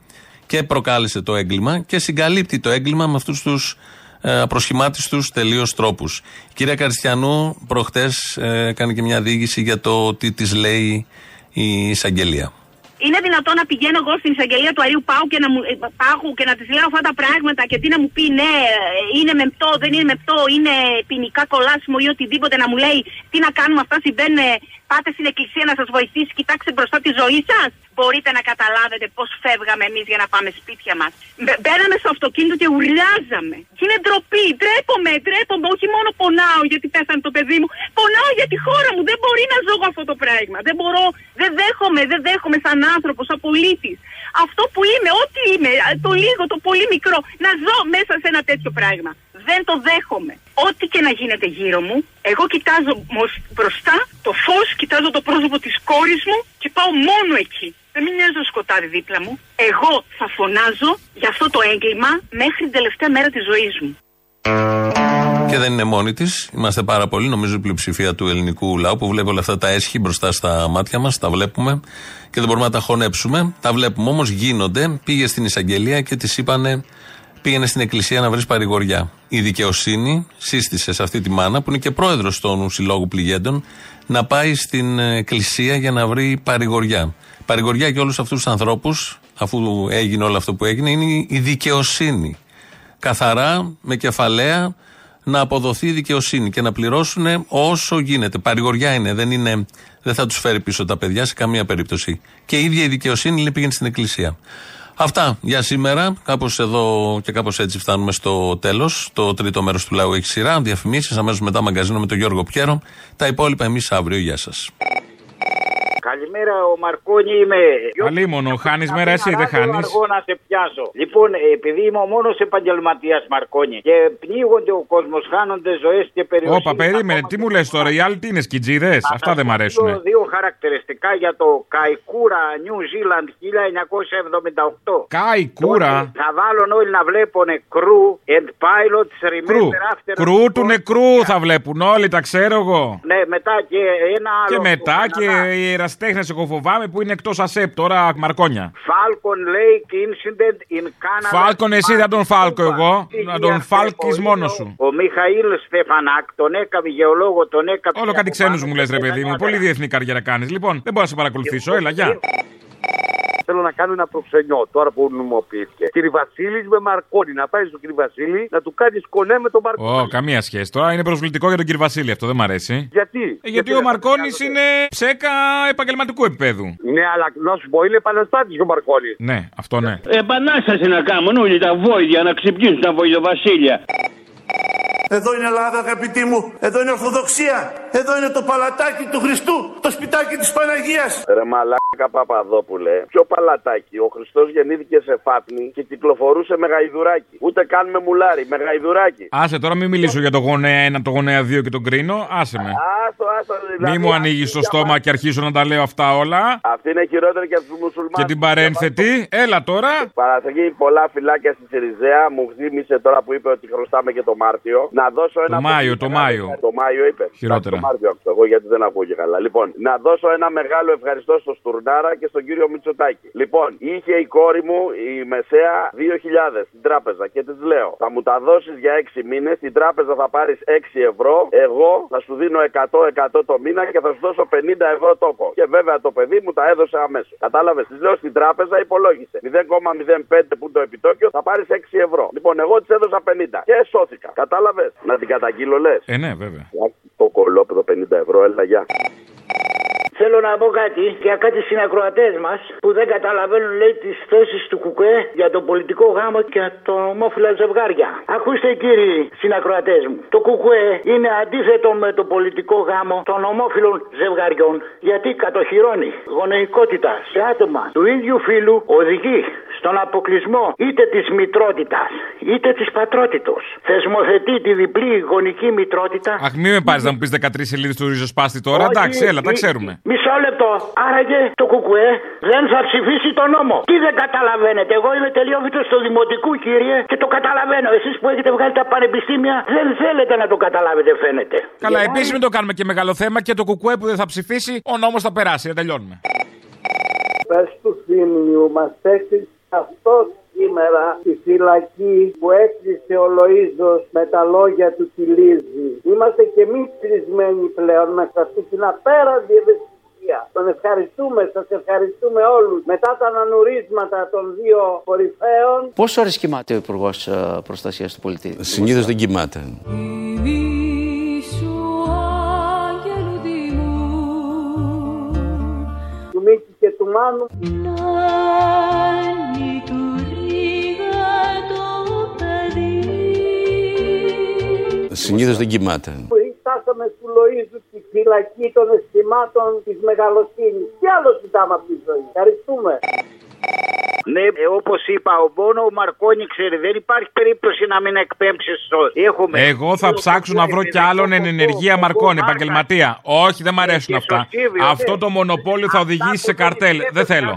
και προκάλεσε το έγκλημα και συγκαλύπτει το έγκλημα με αυτούς τους ε, απροσχημάτιστους τελείως τρόπους. Η κυρία Καριστιανού προχτές ε, κάνει και μια διήγηση για το τι της λέει η εισαγγελία. Είναι δυνατόν να πηγαίνω εγώ στην εισαγγελία του Αρίου Πάγου και να, μου, Πάγου και να της λέω αυτά τα πράγματα και τι να μου πει, ναι, είναι μεμπτό, δεν είναι μεμπτό, είναι ποινικά κολάσιμο ή οτιδήποτε, να μου λέει τι να κάνουμε, αυτά συμβαίνουν, πάτε στην εκκλησία να σας βοηθήσει, κοιτάξτε μπροστά τη ζωή σας. μπορείτε να καταλάβετε πώς φεύγαμε εμείς για να πάμε σπίτια μας. Μπαίναμε στο αυτοκίνητο και ουρλιάζαμε. Και είναι ντροπή. Ντρέπομαι, ντρέπομαι. Όχι μόνο πονάω γιατί πέθανε το παιδί μου. Πονάω για τη χώρα μου. Δεν μπορεί να ζω αυτό το πράγμα. Δεν μπορώ. Δεν δέχομαι, δεν δέχομαι σαν άνθρωπο, σαν πολίτη. Αυτό που είμαι, ό,τι είμαι, το λίγο, το πολύ μικρό, να ζω μέσα σε ένα τέτοιο πράγμα. Δεν το δέχομαι. Ό,τι και να γίνεται γύρω μου, εγώ κοιτάζω μπροστά το φως, κοιτάζω το πρόσωπο της κόρης μου και πάω μόνο εκεί. Δεν με νοιάζει το σκοτάδι δίπλα μου. Εγώ θα φωνάζω για αυτό το έγκλημα μέχρι την τελευταία μέρα της ζωής μου. Και δεν είναι μόνη της. Είμαστε πάρα πολλοί, νομίζω η πλειοψηφία του ελληνικού λαού που βλέπει όλα αυτά τα έσχη μπροστά στα μάτια μας. Τα βλέπουμε και δεν μπορούμε να τα χωνέψουμε. Τα βλέπουμε όμως, γίνονται. Πήγε στην εισαγγελία και της είπανε, πήγαινε στην εκκλησία να βρεις παρηγοριά. Η δικαιοσύνη σύστησε σε αυτή τη μάνα, που είναι και πρόεδρος των συλλόγου πληγέντων, να πάει στην εκκλησία για να βρει παρηγοριά. Παρηγοριά για όλους αυτούς τους ανθρώπους, αφού έγινε όλο αυτό που έγινε, είναι η δικαιοσύνη. Καθαρά, με κεφαλαία, να αποδοθεί η δικαιοσύνη και να πληρώσουν όσο γίνεται. Παρηγοριά είναι, δεν, είναι, δεν θα τους φέρει πίσω τα παιδιά σε καμία περίπτωση. Και η ίδια η δικαιοσύνη λέει, πήγαινε στην εκκλησία. Αυτά για σήμερα. Κάπως εδώ και κάπως έτσι φτάνουμε στο τέλος. Το τρίτο μέρος του λαού έχει σειρά. Διαφημίσεις, αμέσως μετά μαγκαζίνο με τον Γιώργο Πιέρο. Τα υπόλοιπα εμείς αύριο. Γεια σας. Καλημέρα, ο Μαρκόνι είμαι. Αλίμονο, χάνεις μέρα εσύ, δεν χάνεις. Αργό να σε πιάσω. Λοιπόν, επειδή είμαι ο μόνος επαγγελματίας Μαρκόνι και πνίγονται ο κόσμος, χάνονται ζωές και περιοχές. Όπα, περίμενε, τι μου λες τώρα, οι άλλοι τι είναι, σκιτζίδες, αυτά δεν μ' αρέσουν. Έχω δύο χαρακτηριστικά για το Καϊκούρα, New Zealand χίλια εννιακόσια εβδομήντα οκτώ. Καϊκούρα. Θα βάλουν όλοι να βλέπουν κρού and pilots remember after. Κρού του νεκρού θα βλέπουν όλοι, τα ξέρω εγώ. Ναι, μετά και ένα άλλο. Και μετά και η εραστή. Τέχνες εγώ φοβάμαι που είναι εκτός ΑΣΕΠ τώρα Μαρκόνια. Falcon Lake Incident in Canada. Falcon εσύ δεν τον φάλκω εγώ. Να τον φάλκεις μόνος σου. Ο Μιχαήλ Στεφανάκ τον έκαμε γεωλόγο, τον έκαμε. Όλο κάτι ξένους μου λες ρε παιδί μου. Πολύ διεθνή καριέρα κάνεις. Λοιπόν δεν μπορώ να σε παρακολουθήσω. Έλα γεια. Θέλω να κάνω ένα προξενιό τώρα που νομιμοποιήθηκε. Κύριε Βασίλη με Μαρκόνι. Να πάει στον κύριο Βασίλη να του κάνει κονέ με τον Μαρκόνι. Ω, καμία σχέση. Τώρα είναι προσβλητικό για τον κύριο Βασίλη αυτό, δεν μ' αρέσει. Γιατί? Ε, γιατί, γιατί ο Μαρκόνι είναι ψέκα επαγγελματικού επίπεδου. Ναι, αλλά να σου πω, είναι επαναστάτη ο Μαρκόνι. Ναι, αυτό ναι. Επανάσταση να κάνουν όλοι τα βόηδια, να ξυπνήσουν τα βόηδοβασίλια. Εδώ είναι Ελλάδα, αγαπητοί μου. Εδώ είναι Ορθοδοξία. Εδώ είναι το παλατάκι του Χριστού. Το σπιτάκι της Παναγίας. Ρε μαλάκα Παπαδόπουλε. Ποιο παλατάκι? Ο Χριστός γεννήθηκε σε φάπνη και κυκλοφορούσε με γαϊδουράκι. Ούτε καν με μουλάρι, με γαϊδουράκι. Άσε τώρα, μην μιλήσω για το γονέα ένα, το γονέα δύο και τον κρίνο. Άσε με. Άστο, άστο, δηλαδή, μη μου ανοίγεις το στόμα μά... και αρχίσω να τα λέω αυτά όλα. Αυτή είναι χειρότερη και από τους μουσουλμάνους. Και την παρένθετη, έλα τώρα. Παραθήκη πολλά φυλάκια στη Σιριζέα. Μου θύμισε τώρα που είπε ότι χρωστάμε και το Μάρτιο. Να δώσω ένα. Το Μάιο, το Μάιο. Το Μάιο είπε. Χειρότερα. Εγώ γιατί δεν ακούω και καλά. Λοιπόν, να δώσω ένα μεγάλο ευχαριστώ στο Στουρνάρα και στον κύριο Μητσοτάκη. Λοιπόν, είχε η κόρη μου η μεσαία δύο χιλιάδες στην τράπεζα και της λέω: θα μου τα δώσεις για έξι μήνες, στην τράπεζα θα πάρεις έξι ευρώ, εγώ θα σου δίνω εκατό εκατό το μήνα και θα σου δώσω πενήντα ευρώ τόπο. Και βέβαια το παιδί μου τα έδωσε αμέσως. Κατάλαβες, της λέω στην τράπεζα υπολόγισε. μηδέν κόμμα μηδέν πέντε που το επιτόκιο θα πάρεις έξι ευρώ. Λοιπόν, εγώ της έδωσα πενήντα και σώθηκα. Κατάλαβες, να την καταγγείλω λες? Ε, ναι, βέβαια. Το κολόπεδο πενήντα ευρώ, έλα γεια. Θέλω να πω κάτι για κάτι συνακροατές μας που δεν καταλαβαίνουν λέει τις θέσεις του ΚΚΕ για τον πολιτικό γάμο και τα ομόφυλα ζευγάρια. Ακούστε κύριοι συνακροατές μου, το ΚΚΕ είναι αντίθετο με τον πολιτικό γάμο των ομόφυλων ζευγαριών γιατί κατοχυρώνει γονεϊκότητα σε άτομα του ίδιου φύλου, οδηγεί στον αποκλεισμό είτε της μητρότητας είτε της πατρότητος. Θεσμοθετεί τη διπλή γονική μητρότητα. Αχ, μην με πάρεις να μου πεις δεκατρείς σελίδες του ριζοσπάστη τώρα. Όχι, εντάξει, έλα, τα ξέρουμε. Μισό λεπτό. Άραγε το ΚΚΕ δεν θα ψηφίσει τον νόμο. Τι δεν καταλαβαίνετε? Εγώ είμαι τελειόφυτος του Δημοτικού, κύριε, και το καταλαβαίνω. Εσείς που έχετε βγάλει τα πανεπιστήμια δεν θέλετε να το καταλάβετε, φαίνεται. Καλά, yeah. Επίσης μην το κάνουμε και μεγάλο θέμα και το ΚΚΕ που δεν θα ψηφίσει, ο νόμος θα περάσει. Να τελειώνουμε. Πες του Θήμιου, μας έχεις αυτός σήμερα στη φυλακή που έκλεισε ο Λοΐζος με τα λόγια του Κιλίζη. Είμαστε και εμείς κλεισμένοι πλέον μέσα αυτή την απέραντη ευαισθησία. Τον ευχαριστούμε, σας ευχαριστούμε όλους. Μετά τα ανανουρίσματα των δύο κορυφαίων. Πόσες ώρες κοιμάται ο Υπουργός Προστασίας του Πολίτη? Συνήθως δεν κοιμάται. Του Μίκη και του λιμάνου. Συνήθως δεν κοιμάται. Φτάσαμε του Λοΐζου τη φυλακή των αισθημάτων της μεγαλοσύνης. Τι άλλο κοιτάμε από τη ζωή. Ευχαριστούμε. Ναι, ε, όπως είπα, ο Μπόνο, ο Μαρκόνι ξέρει, δεν υπάρχει περίπτωση να μην εκπέμψεις. Έχουμε... Εγώ θα ψάξω να βρω κι άλλον εν ενεργεία Μαρκόνι, επαγγελματία. Όχι, δεν μ' αρέσουν αυτά. Αυτό το μονοπόλιο θα οδηγήσει σε καρτέλ. Δεν θέλω.